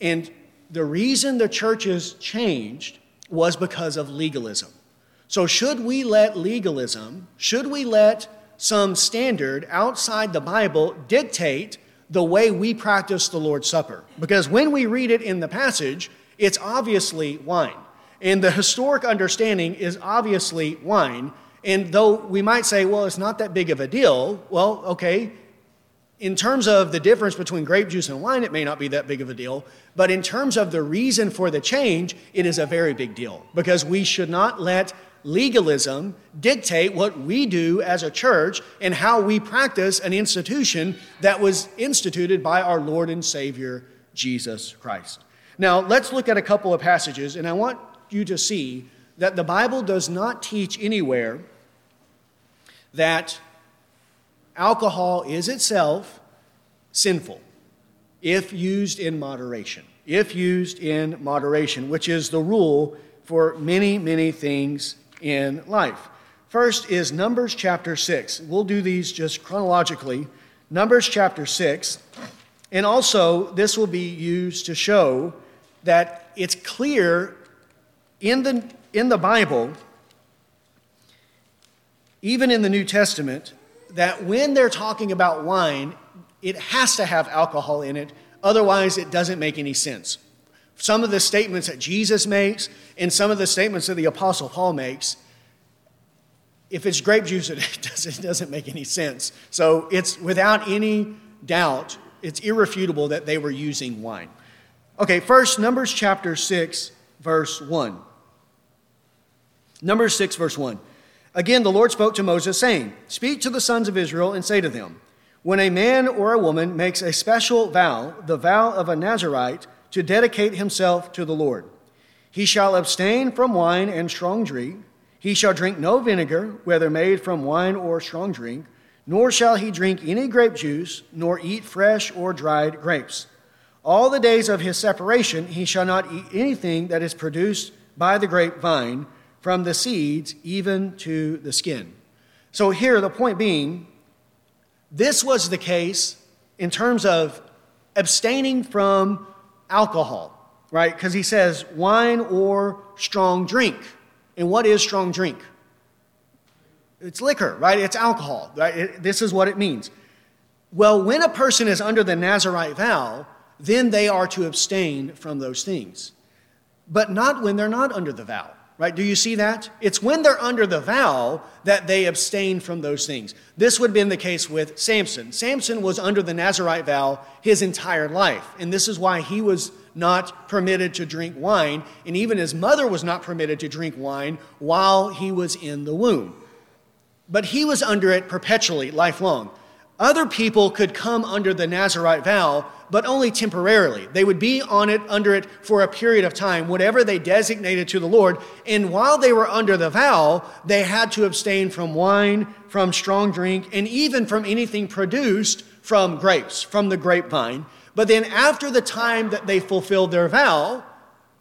And the reason the churches changed was because of legalism. So should we let some standard outside the Bible dictate the way we practice the Lord's Supper? Because when we read it in the passage, it's obviously wine. And the historic understanding is obviously wine. And though we might say, well, it's not that big of a deal, well, okay, in terms of the difference between grape juice and wine, it may not be that big of a deal. But in terms of the reason for the change, it is a very big deal, because we should not let legalism dictate what we do as a church and how we practice an institution that was instituted by our Lord and Savior, Jesus Christ. Now, let's look at a couple of passages, and I want you to see that the Bible does not teach anywhere that alcohol is itself sinful if used in moderation, which is the rule for many, many things in life. First is Numbers chapter 6. We'll do these just chronologically. Numbers chapter 6. And also, this will be used to show that it's clear in the Bible, even in the New Testament, that when they're talking about wine, it has to have alcohol in it. Otherwise, it doesn't make any sense. Some of the statements that Jesus makes and some of the statements that the Apostle Paul makes, if it's grape juice, it doesn't make any sense. So it's without any doubt, it's irrefutable that they were using wine. Okay, first, Numbers chapter 6, verse 1. Numbers 6, verse 1. Again, the Lord spoke to Moses, saying, "Speak to the sons of Israel and say to them, when a man or a woman makes a special vow, the vow of a Nazirite, to dedicate himself to the Lord, he shall abstain from wine and strong drink. He shall drink no vinegar, whether made from wine or strong drink, nor shall he drink any grape juice, nor eat fresh or dried grapes. All the days of his separation he shall not eat anything that is produced by the grapevine, from the seeds even to the skin." So here, the point being, this was the case in terms of abstaining from alcohol, right? Because he says wine or strong drink. And what is strong drink? It's liquor, right? It's alcohol, right? This is what it means. Well, when a person is under the Nazirite vow, then they are to abstain from those things. But not when they're not under the vow, right? Do you see that? It's when they're under the vow that they abstain from those things. This would have been the case with Samson. Samson was under the Nazirite vow his entire life, and this is why he was not permitted to drink wine, and even his mother was not permitted to drink wine while he was in the womb. But he was under it perpetually, lifelong. Other people could come under the Nazirite vow, but only temporarily. They would be under it for a period of time, whatever they designated to the Lord. And while they were under the vow, they had to abstain from wine, from strong drink, and even from anything produced from grapes, from the grapevine. But then after the time that they fulfilled their vow,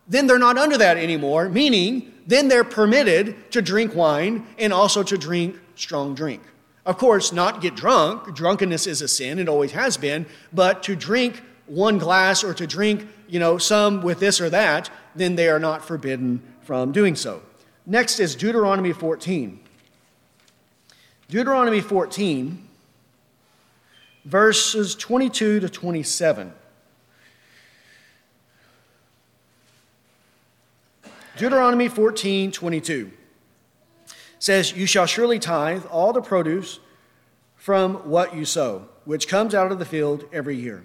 then they're not under that anymore, meaning then they're permitted to drink wine and also to drink strong drink. Of course, not get drunk. Drunkenness is a sin. It always has been. But to drink one glass or to drink some with this or that, then they are not forbidden from doing so. Next is Deuteronomy 14. Deuteronomy 14, verses 22 to 27. Deuteronomy 14, 22 says, "You shall surely tithe all the produce from what you sow, which comes out of the field every year.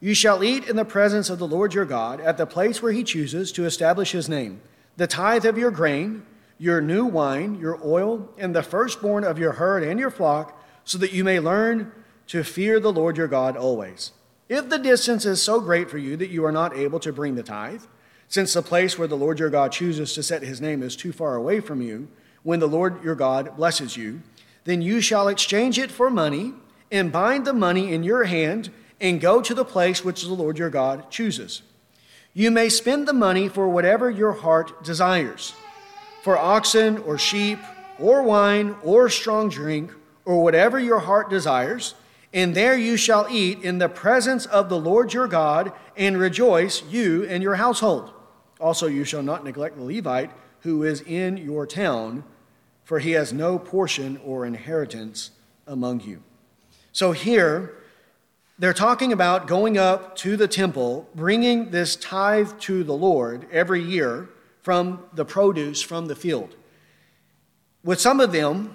You shall eat in the presence of the Lord your God at the place where he chooses to establish his name, the tithe of your grain, your new wine, your oil, and the firstborn of your herd and your flock, so that you may learn to fear the Lord your God always. If the distance is so great for you that you are not able to bring the tithe, since the place where the Lord your God chooses to set his name is too far away from you, when the Lord your God blesses you, then you shall exchange it for money and bind the money in your hand and go to the place which the Lord your God chooses. You may spend the money for whatever your heart desires, for oxen or sheep or wine or strong drink or whatever your heart desires, and there you shall eat in the presence of the Lord your God and rejoice, you and your household. Also you shall not neglect the Levite who is in your town, for he has no portion or inheritance among you." So here, they're talking about going up to the temple, bringing this tithe to the Lord every year from the produce from the field. With some of them,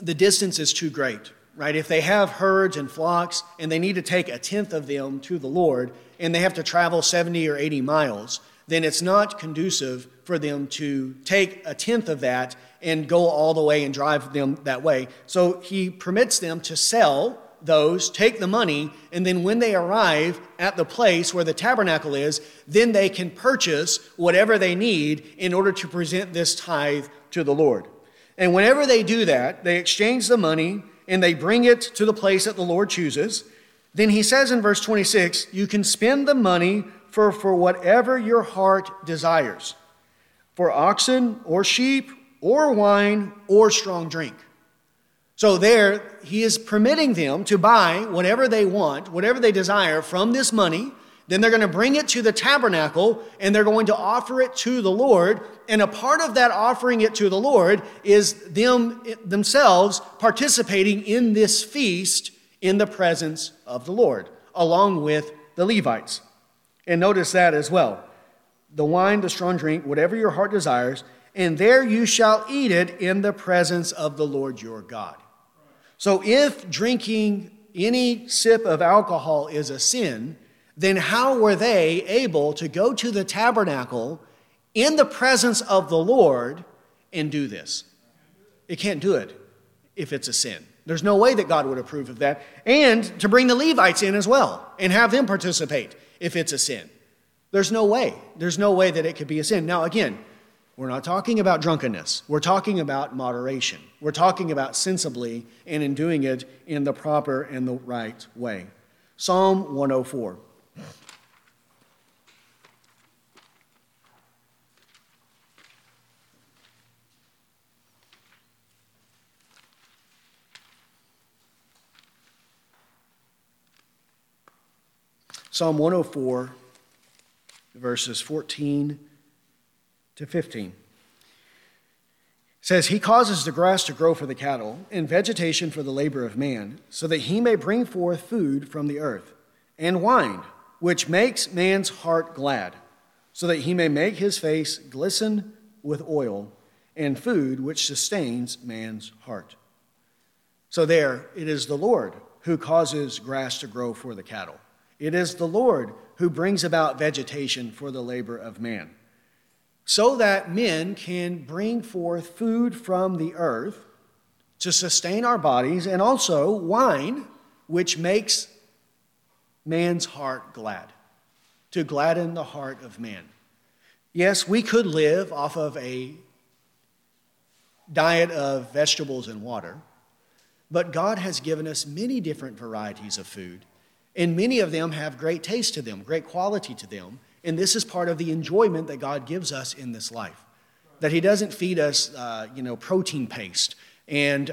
the distance is too great, right? If they have herds and flocks and they need to take a tenth of them to the Lord and they have to travel 70 or 80 miles, then it's not conducive for them to take a tenth of that and go all the way and drive them that way. So he permits them to sell those, take the money, and then when they arrive at the place where the tabernacle is, then they can purchase whatever they need in order to present this tithe to the Lord. And whenever they do that, they exchange the money and they bring it to the place that the Lord chooses. Then he says in verse 26, you can spend the money for whatever your heart desires, for oxen or sheep or wine or strong drink. So there, he is permitting them to buy whatever they want, whatever they desire from this money. Then they're going to bring it to the tabernacle and they're going to offer it to the Lord. And a part of that offering it to the Lord is themselves participating in this feast in the presence of the Lord, along with the Levites. And notice that as well. The wine, the strong drink, whatever your heart desires, and there you shall eat it in the presence of the Lord your God. So if drinking any sip of alcohol is a sin, then how were they able to go to the tabernacle in the presence of the Lord and do this? It can't do it if it's a sin. There's no way that God would approve of that. And to bring the Levites in as well and have them participate if it's a sin. There's no way. There's no way that it could be a sin. Now, again, we're not talking about drunkenness. We're talking about moderation. We're talking about sensibly and in doing it in the proper and the right way. Psalm 104. Psalm 104, verses 14 to 15 says, "He causes the grass to grow for the cattle and vegetation for the labor of man, so that he may bring forth food from the earth and wine, which makes man's heart glad, so that he may make his face glisten with oil and food which sustains man's heart." So there, it is the Lord who causes grass to grow for the cattle. It is the Lord who brings about vegetation for the labor of man, so that men can bring forth food from the earth to sustain our bodies, and also wine, which makes man's heart glad, to gladden the heart of man. Yes, we could live off of a diet of vegetables and water, but God has given us many different varieties of food. And many of them have great taste to them, great quality to them. And this is part of the enjoyment that God gives us in this life. That he doesn't feed us, protein paste and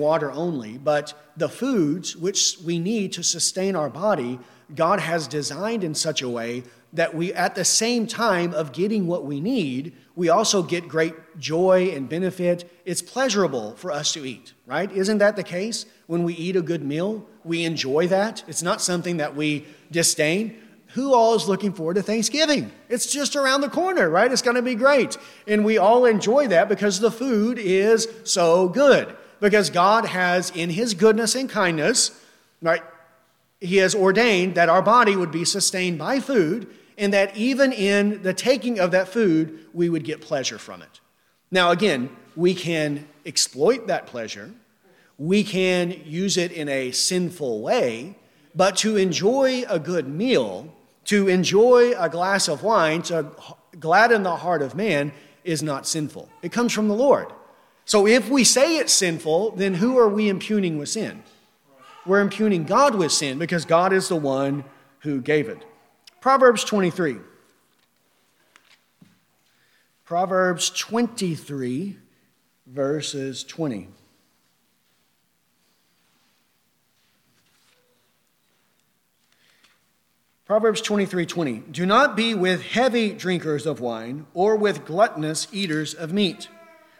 water only. But the foods which we need to sustain our body, God has designed in such a way that we, at the same time of getting what we need, we also get great joy and benefit. It's pleasurable for us to eat, right? Isn't that the case? When we eat a good meal, we enjoy that. It's not something that we disdain. Who all is looking forward to Thanksgiving? It's just around the corner, right? It's going to be great. And we all enjoy that because the food is so good. Because God has, in his goodness and kindness, right, he has ordained that our body would be sustained by food, and that even in the taking of that food, we would get pleasure from it. Now, again, we can exploit that pleasure. We can use it in a sinful way. But to enjoy a good meal, to enjoy a glass of wine, to gladden the heart of man is not sinful. It comes from the Lord. So if we say it's sinful, then who are we impugning with sin? We're impugning God with sin because God is the one who gave it. Proverbs 23. Proverbs 23, verses 20. Proverbs 23:20. Do not be with heavy drinkers of wine or with gluttonous eaters of meat.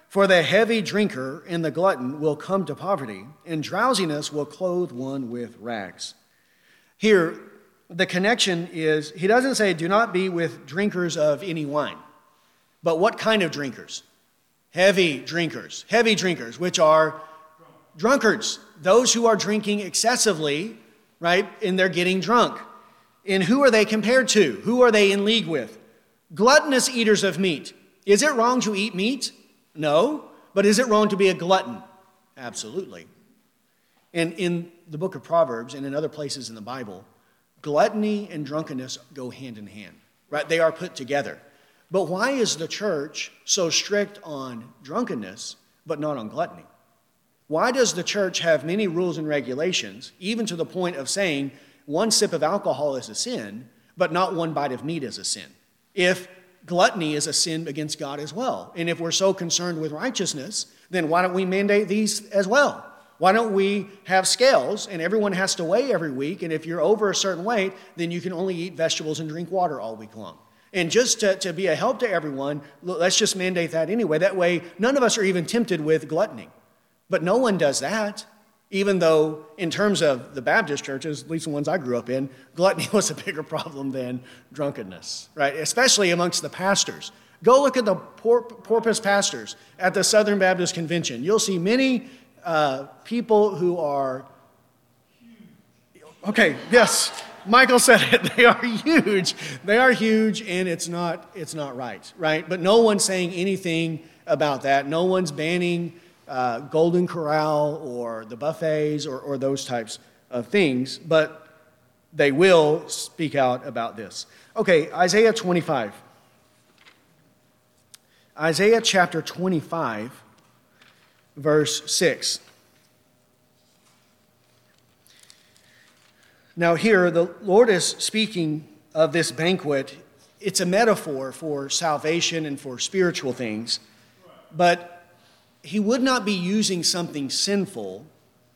For the heavy drinker and the glutton will come to poverty, and drowsiness will clothe one with rags. Here, the connection is, he doesn't say do not be with drinkers of any wine. But what kind of drinkers? Heavy drinkers. Heavy drinkers, which are drunkards. Those who are drinking excessively, right, and they're getting drunk. And who are they compared to? Who are they in league with? Gluttonous eaters of meat. Is it wrong to eat meat? No. But is it wrong to be a glutton? Absolutely. And in the book of Proverbs and in other places in the Bible, gluttony and drunkenness go hand in hand, right? They are put together. But why is the church so strict on drunkenness but not on gluttony? Why does the church have many rules and regulations, even to the point of saying, one sip of alcohol is a sin, but not one bite of meat is a sin? If gluttony is a sin against God as well, and if we're so concerned with righteousness, then why don't we mandate these as well? Why don't we have scales, and everyone has to weigh every week, and if you're over a certain weight, then you can only eat vegetables and drink water all week long? And just to be a help to everyone, let's just mandate that anyway. That way, none of us are even tempted with gluttony. But no one does that. Even though, in terms of the Baptist churches, at least the ones I grew up in, gluttony was a bigger problem than drunkenness, right? Especially amongst the pastors. Go look at the porpoise pastors at the Southern Baptist Convention. You'll see many people who are... Okay, yes, Michael said it. They are huge. They are huge, and it's not right, right? But no one's saying anything about that. No one's banning... Golden Corral or the buffets or those types of things, but they will speak out about this. Okay, Isaiah 25. Isaiah chapter 25, verse 6. Now here, the Lord is speaking of this banquet. It's a metaphor for salvation and for spiritual things, but he would not be using something sinful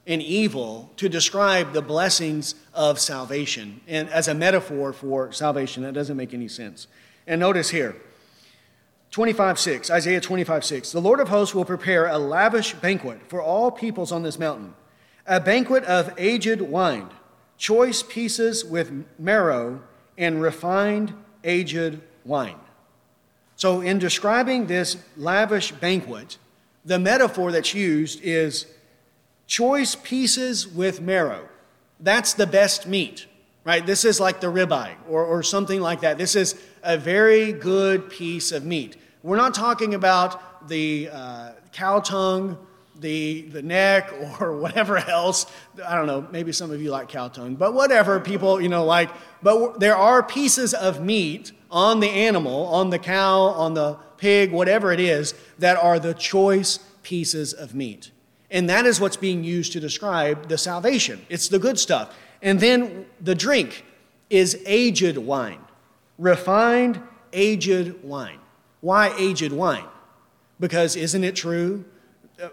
and evil to describe the blessings of salvation and as a metaphor for salvation. That doesn't make any sense. And notice here, 25:6, Isaiah 25:6. The Lord of hosts will prepare a lavish banquet for all peoples on this mountain, a banquet of aged wine, choice pieces with marrow, and refined aged wine. So in describing this lavish banquet, the metaphor that's used is choice pieces with marrow. That's the best meat, right? This is like the ribeye or something like that. This is a very good piece of meat. We're not talking about the cow tongue, the neck, or whatever else. I don't know, maybe some of you like cow tongue, but whatever people, like. But there are pieces of meat on the animal, on the cow, on the pig, whatever it is, that are the choice pieces of meat. And that is what's being used to describe the salvation. It's the good stuff. And then the drink is aged wine, refined aged wine. Why aged wine? Because isn't it true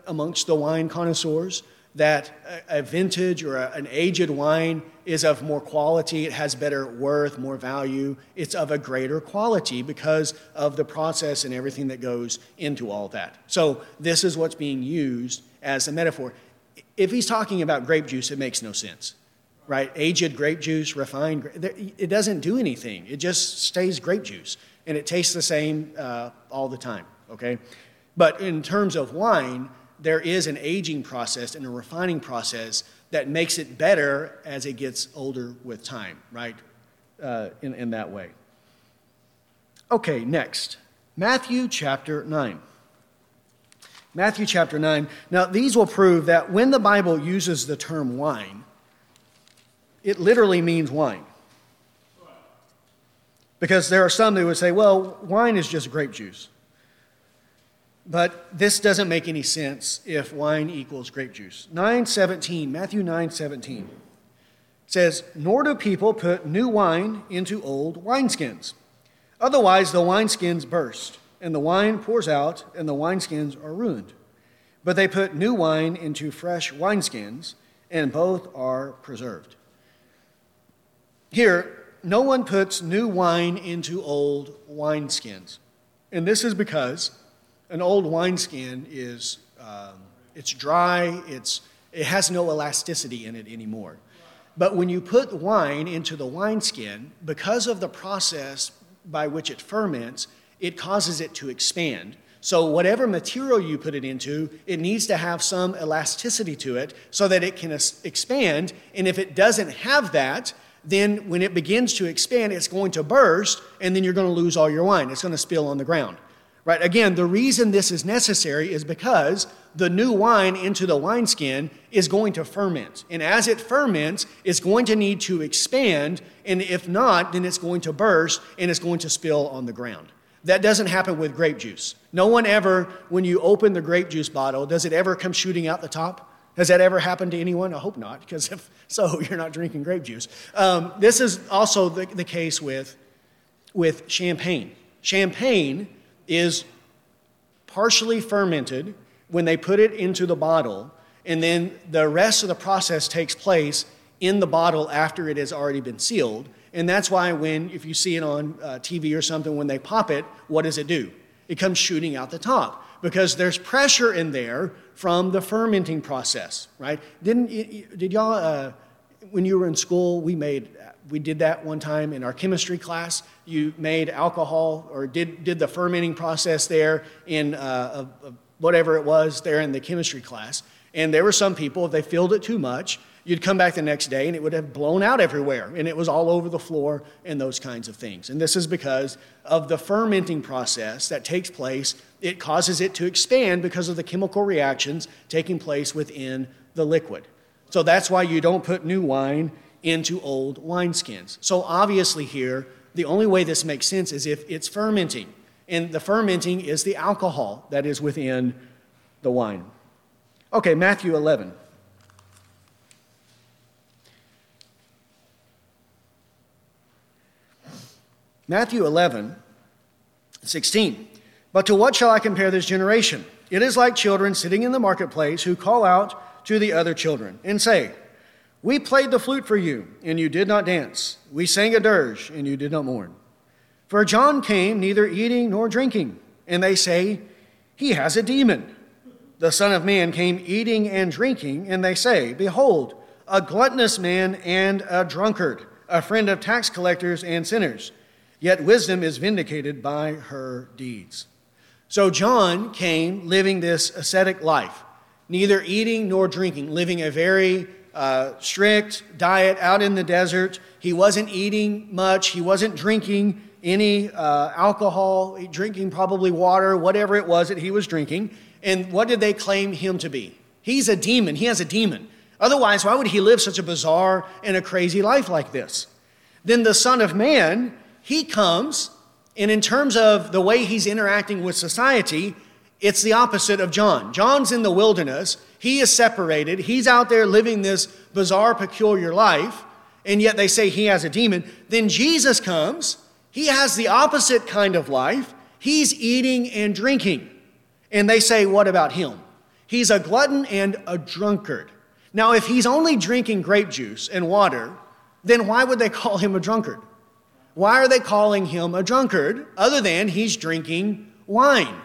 amongst the wine connoisseurs that a vintage or an aged wine is of more quality, it has better worth, more value, it's of a greater quality because of the process and everything that goes into all that. So this is what's being used as a metaphor. If he's talking about grape juice, it makes no sense, right? Aged grape juice, refined, it doesn't do anything. It just stays grape juice, and it tastes the same all the time, okay? But in terms of wine, there is an aging process and a refining process that makes it better as it gets older with time, right? In that way. Okay, next. Matthew chapter 9. Matthew chapter 9. Now, these will prove that when the Bible uses the term wine, it literally means wine. Because there are some who would say, well, wine is just grape juice. But this doesn't make any sense if wine equals grape juice. 9:17, Matthew 9:17 says, "Nor do people put new wine into old wineskins. Otherwise the wineskins burst, and the wine pours out, and the wineskins are ruined. But they put new wine into fresh wineskins, and both are preserved." Here, no one puts new wine into old wineskins. And this is because an old wineskin is, it's dry, it has no elasticity in it anymore. But when you put wine into the wineskin, because of the process by which it ferments, it causes it to expand. So whatever material you put it into, it needs to have some elasticity to it so that it can expand. And if it doesn't have that, then when it begins to expand, it's going to burst, and then you're going to lose all your wine. It's going to spill on the ground. Right? Again, the reason this is necessary is because the new wine into the wineskin is going to ferment. And as it ferments, it's going to need to expand. And if not, then it's going to burst and it's going to spill on the ground. That doesn't happen with grape juice. No one ever, when you open the grape juice bottle, does it ever come shooting out the top? Has that ever happened to anyone? I hope not, because if so, you're not drinking grape juice. This is also the case with champagne. Champagne is partially fermented when they put it into the bottle, and then the rest of the process takes place in the bottle after it has already been sealed. And that's why if you see it on TV or something, when they pop it, what does it do? It comes shooting out the top because there's pressure in there from the fermenting process, right? Did y'all, when you were in school, we did that one time in our chemistry class. You made alcohol or did the fermenting process there in whatever it was there in the chemistry class. And there were some people, if they filled it too much, you'd come back the next day and it would have blown out everywhere. And it was all over the floor and those kinds of things. And this is because of the fermenting process that takes place. It causes it to expand because of the chemical reactions taking place within the liquid. So that's why you don't put new wine into old wineskins. So obviously here, the only way this makes sense is if it's fermenting. And the fermenting is the alcohol that is within the wine. Okay, Matthew 11. Matthew 11:16. "But to what shall I compare this generation? It is like children sitting in the marketplace who call out to the other children and say, 'We played the flute for you, and you did not dance. We sang a dirge, and you did not mourn.' For John came neither eating nor drinking, and they say, 'He has a demon.' The Son of Man came eating and drinking, and they say, 'Behold, a gluttonous man and a drunkard, a friend of tax collectors and sinners.' Yet wisdom is vindicated by her deeds." So John came living this ascetic life, neither eating nor drinking, living a very strict diet out in the desert. He wasn't eating much. He wasn't drinking any alcohol, drinking probably water, whatever it was that he was drinking. And what did they claim him to be? He's a demon. He has a demon. Otherwise, why would he live such a bizarre and a crazy life like this? Then the Son of Man, he comes, and in terms of the way he's interacting with society, it's the opposite of John. John's in the wilderness. He is separated. He's out there living this bizarre, peculiar life, and yet they say he has a demon. Then Jesus comes. He has the opposite kind of life. He's eating and drinking. And they say, what about him? He's a glutton and a drunkard. Now, if he's only drinking grape juice and water, then why would they call him a drunkard? Why are they calling him a drunkard other than he's drinking wine?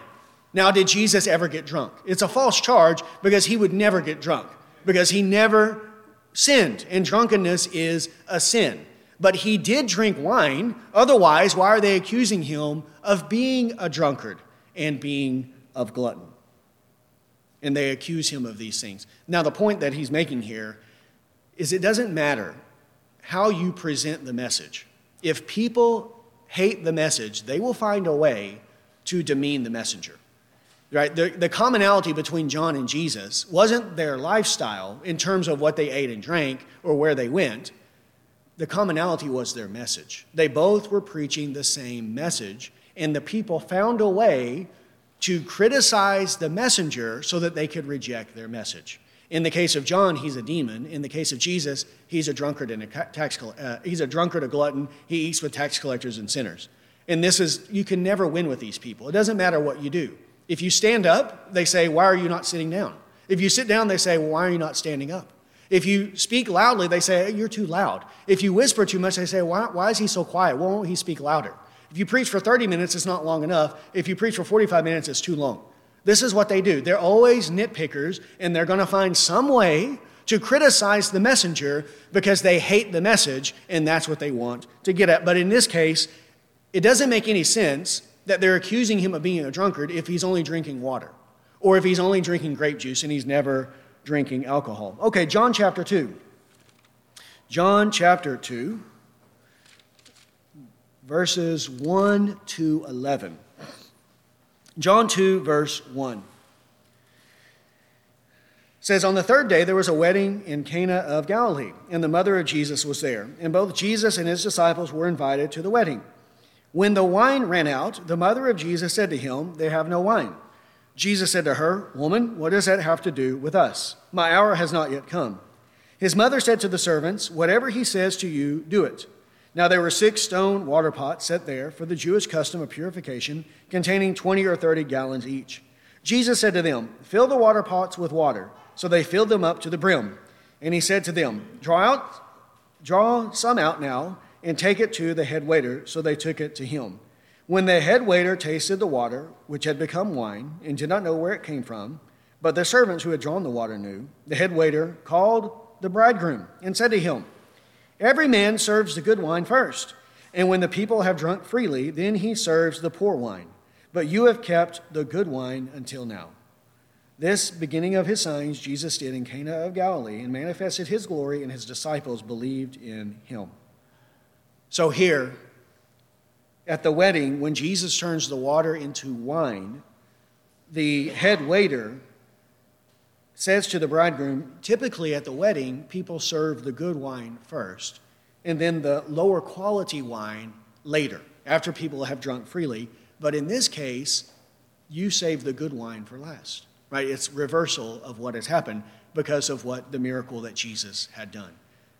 Now, did Jesus ever get drunk? It's a false charge because he would never get drunk, because he never sinned, and drunkenness is a sin. But he did drink wine. Otherwise, why are they accusing him of being a drunkard and being a glutton? And they accuse him of these things. Now, the point that he's making here is it doesn't matter how you present the message. If people hate the message, they will find a way to demean the messenger. Right? The commonality between John and Jesus wasn't their lifestyle in terms of what they ate and drank or where they went. The commonality was their message. They both were preaching the same message, and the people found a way to criticize the messenger so that they could reject their message. In the case of John, he's a demon. In the case of Jesus, he's a drunkard and a glutton. He eats with tax collectors and sinners. And this is, you can never win with these people. It doesn't matter what you do. If you stand up, they say, why are you not sitting down? If you sit down, they say, well, why are you not standing up? If you speak loudly, they say, you're too loud. If you whisper too much, they say, why is he so quiet? Why won't he speak louder? If you preach for 30 minutes, it's not long enough. If you preach for 45 minutes, it's too long. This is what they do. They're always nitpickers, and they're going to find some way to criticize the messenger because they hate the message, and that's what they want to get at. But in this case, it doesn't make any sense that they're accusing him of being a drunkard if he's only drinking water or if he's only drinking grape juice and he's never drinking alcohol. Okay, John chapter 2. John chapter 2, verses 1 to 11. John 2, verse 1. It says, on the third day there was a wedding in Cana of Galilee, and the mother of Jesus was there. And both Jesus and his disciples were invited to the wedding. When the wine ran out, the mother of Jesus said to him, they have no wine. Jesus said to her, woman, what does that have to do with us? My hour has not yet come. His mother said to the servants, whatever he says to you, do it. Now there were 6 stone water pots set there for the Jewish custom of purification, containing 20 or 30 gallons each. Jesus said to them, fill the water pots with water. So they filled them up to the brim. And he said to them, draw some out now, and take it to the head waiter. So they took it to him. When the head waiter tasted the water, which had become wine, and did not know where it came from, but the servants who had drawn the water knew, the head waiter called the bridegroom and said to him, every man serves the good wine first, and when the people have drunk freely, then he serves the poor wine. But you have kept the good wine until now. This beginning of his signs Jesus did in Cana of Galilee, and manifested his glory, and his disciples believed in him. So here, at the wedding, when Jesus turns the water into wine, the head waiter says to the bridegroom, typically at the wedding, people serve the good wine first, and then the lower quality wine later, after people have drunk freely. But in this case, you save the good wine for last, right? It's reversal of what has happened because of what the miracle that Jesus had done.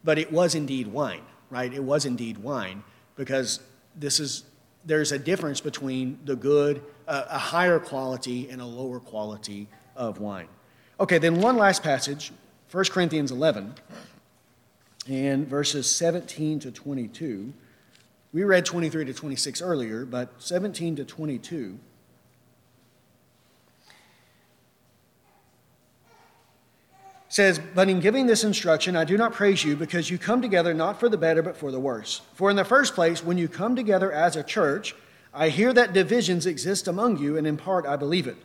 But it was indeed wine, right? It was indeed wine, because there's a difference between the good, a higher quality and a lower quality of wine. Okay, then one last passage, 1 Corinthians 11, and verses 17 to 22. We read 23 to 26 earlier, but 17 to 22. Says, but in giving this instruction, I do not praise you because you come together not for the better but for the worse. For in the first place, when you come together as a church, I hear that divisions exist among you, and in part I believe it.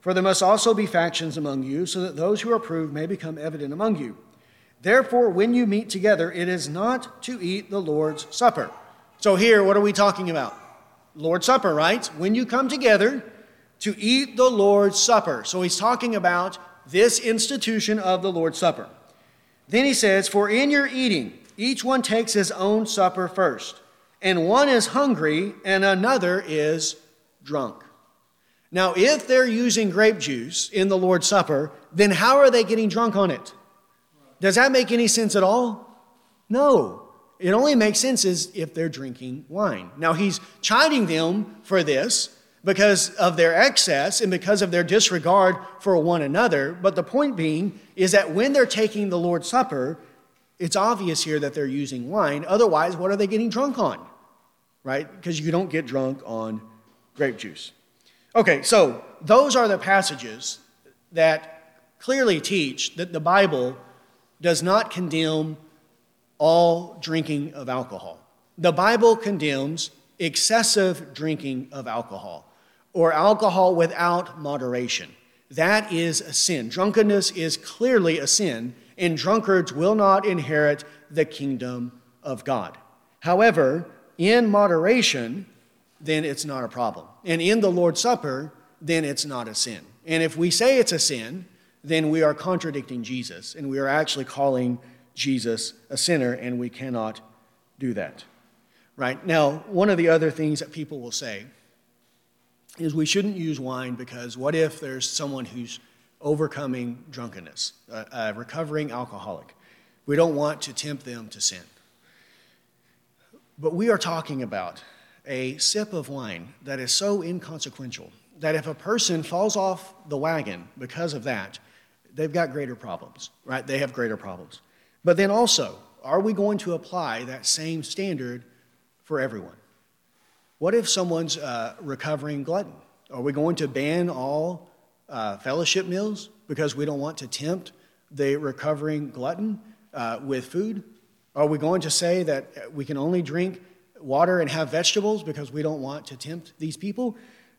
For there must also be factions among you, so that those who are approved may become evident among you. Therefore, when you meet together, it is not to eat the Lord's Supper. So here, what are we talking about? Lord's Supper, right? When you come together to eat the Lord's Supper. So he's talking about this institution of the Lord's Supper. Then he says, for in your eating, each one takes his own supper first, and one is hungry and another is drunk. Now, if they're using grape juice in the Lord's Supper, then how are they getting drunk on it? Does that make any sense at all? No. It only makes sense is if they're drinking wine. Now, he's chiding them for this because of their excess and because of their disregard for one another. But the point being is that when they're taking the Lord's Supper, it's obvious here that they're using wine. Otherwise, what are they getting drunk on? Right? Because you don't get drunk on grape juice. Okay, so those are the passages that clearly teach that the Bible does not condemn all drinking of alcohol. The Bible condemns excessive drinking of alcohol, or alcohol without moderation. That is a sin. Drunkenness is clearly a sin, and drunkards will not inherit the kingdom of God. However, in moderation, then it's not a problem. And in the Lord's Supper, then it's not a sin. And if we say it's a sin, then we are contradicting Jesus, and we are actually calling Jesus a sinner, and we cannot do that. Right? Now, one of the other things that people will say is we shouldn't use wine because what if there's someone who's overcoming drunkenness, a recovering alcoholic? We don't want to tempt them to sin. But we are talking about a sip of wine that is so inconsequential that if a person falls off the wagon because of that, they've got greater problems, right? They have greater problems. But then also, are we going to apply that same standard for everyone? What if someone's recovering glutton? Are we going to ban all fellowship meals because we don't want to tempt the recovering glutton with food? Are we going to say that we can only drink water and have vegetables because we don't want to tempt these people?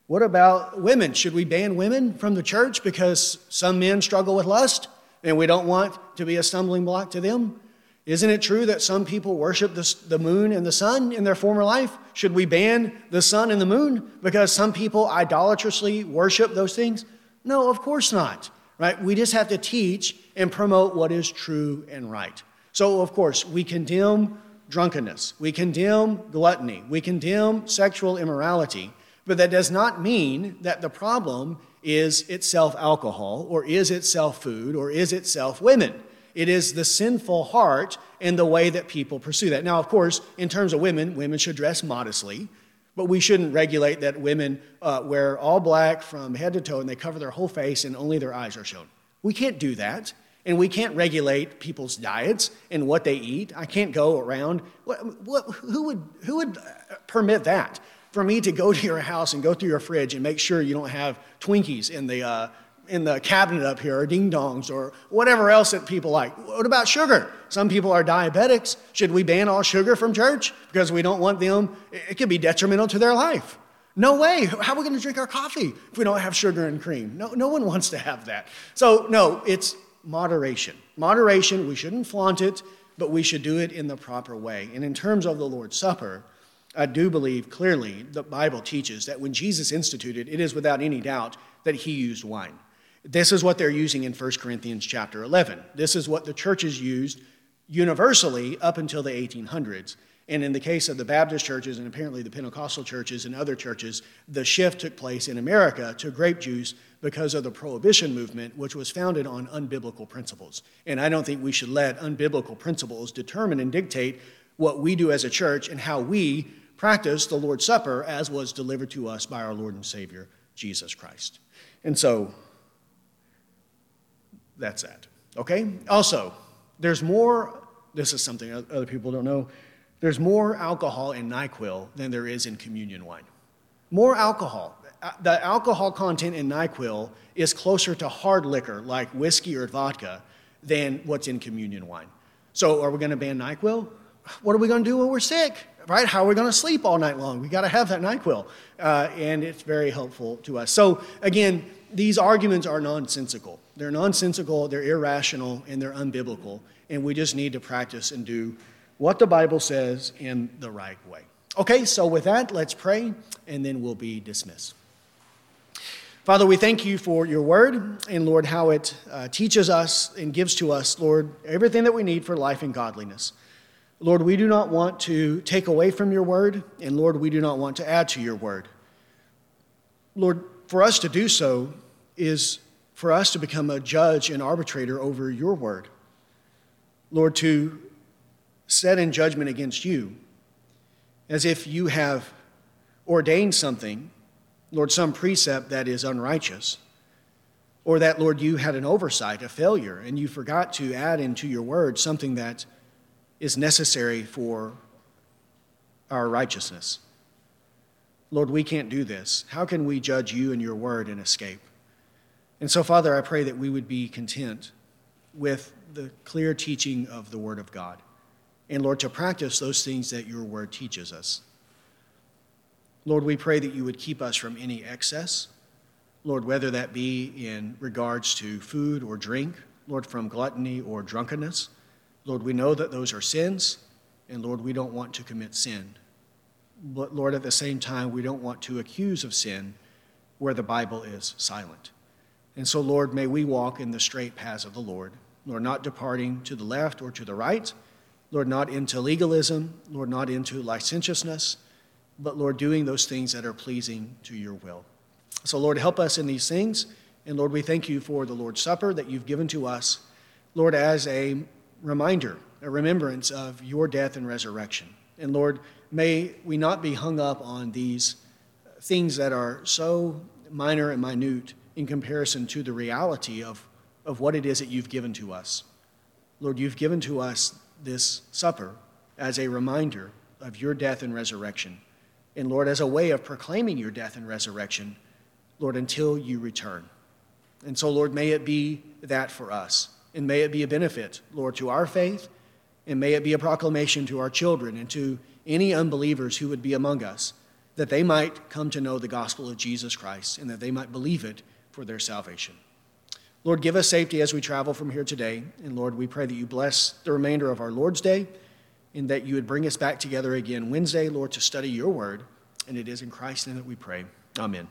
What about women? Should we ban women from the church because some men struggle with lust and we don't want to be a stumbling block to them? Isn't it true that some people worship the moon and the sun in their former life? Should we ban the sun and the moon because some people idolatrously worship those things? No, of course not, right? We just have to teach and promote what is true and right. So, of course, we condemn drunkenness. We condemn gluttony. We condemn sexual immorality. But that does not mean that the problem is itself alcohol or is itself food or is itself women. It is the sinful heart and the way that people pursue that. Now, of course, in terms of women, women should dress modestly, but we shouldn't regulate that women wear all black from head to toe and they cover their whole face and only their eyes are shown. We can't do that. And we can't regulate people's diets and what they eat. I can't go around. Who would permit that? For me to go to your house and go through your fridge and make sure you don't have Twinkies in the cabinet up here, or Ding Dongs, or whatever else that people like. What about sugar? Some people are diabetics. Should we ban all sugar from church because we don't want them? It could be detrimental to their life. No way. How are we going to drink our coffee if we don't have sugar and cream? No one wants to have that. So no, it's moderation. Moderation, we shouldn't flaunt it, but we should do it in the proper way. And in terms of the Lord's Supper, I do believe clearly the Bible teaches that when Jesus instituted, it is without any doubt that he used wine. This is what they're using in 1 Corinthians chapter 11. This is what the churches used universally up until the 1800s. And in the case of the Baptist churches and apparently the Pentecostal churches and other churches, the shift took place in America to grape juice because of the prohibition movement, which was founded on unbiblical principles. And I don't think we should let unbiblical principles determine and dictate what we do as a church and how we practice the Lord's Supper as was delivered to us by our Lord and Savior, Jesus Christ. And so, that's that. Okay? Also, there's more, this is something other people don't know, there's more alcohol in NyQuil than there is in communion wine. More alcohol. The alcohol content in NyQuil is closer to hard liquor like whiskey or vodka than what's in communion wine. So are we going to ban NyQuil? What are we going to do when we're sick? Right? How are we going to sleep all night long? We got to have that NyQuil. And it's very helpful to us. So again, these arguments are nonsensical. They're nonsensical, they're irrational, and they're unbiblical. And we just need to practice and do what the Bible says in the right way. Okay, so with that, let's pray, and then we'll be dismissed. Father, we thank you for your word, and Lord, how it teaches us and gives to us, Lord, everything that we need for life and godliness. Lord, we do not want to take away from your word, and Lord, we do not want to add to your word. Lord, for us to do so is for us to become a judge and arbitrator over your word. Lord, to set in judgment against you, as if you have ordained something Lord, some precept that is unrighteous, or that, Lord, you had an oversight, a failure, and you forgot to add into your word something that is necessary for our righteousness. Lord, we can't do this. How can we judge you and your word and escape? And so, Father, I pray that we would be content with the clear teaching of the word of God. And, Lord, to practice those things that your word teaches us. Lord, we pray that you would keep us from any excess. Lord, whether that be in regards to food or drink, Lord, from gluttony or drunkenness. Lord, we know that those are sins, and, Lord, we don't want to commit sin. But, Lord, at the same time, we don't want to accuse of sin where the Bible is silent. And so, Lord, may we walk in the straight paths of the Lord, Lord, not departing to the left or to the right, Lord, not into legalism, Lord, not into licentiousness, but, Lord, doing those things that are pleasing to your will. So, Lord, help us in these things. And, Lord, we thank you for the Lord's Supper that you've given to us, Lord, as a reminder, a remembrance of your death and resurrection. And, Lord, may we not be hung up on these things that are so minor and minute in comparison to the reality of what it is that you've given to us. Lord, you've given to us this supper as a reminder of your death and resurrection. And, Lord, as a way of proclaiming your death and resurrection, Lord, until you return. And so, Lord, may it be that for us. And may it be a benefit, Lord, to our faith. And may it be a proclamation to our children and to any unbelievers who would be among us, that they might come to know the gospel of Jesus Christ and that they might believe it for their salvation. Lord, give us safety as we travel from here today. And, Lord, we pray that you bless the remainder of our Lord's Day and that you would bring us back together again Wednesday, Lord, to study your word. And it is in Christ's name that we pray. Amen.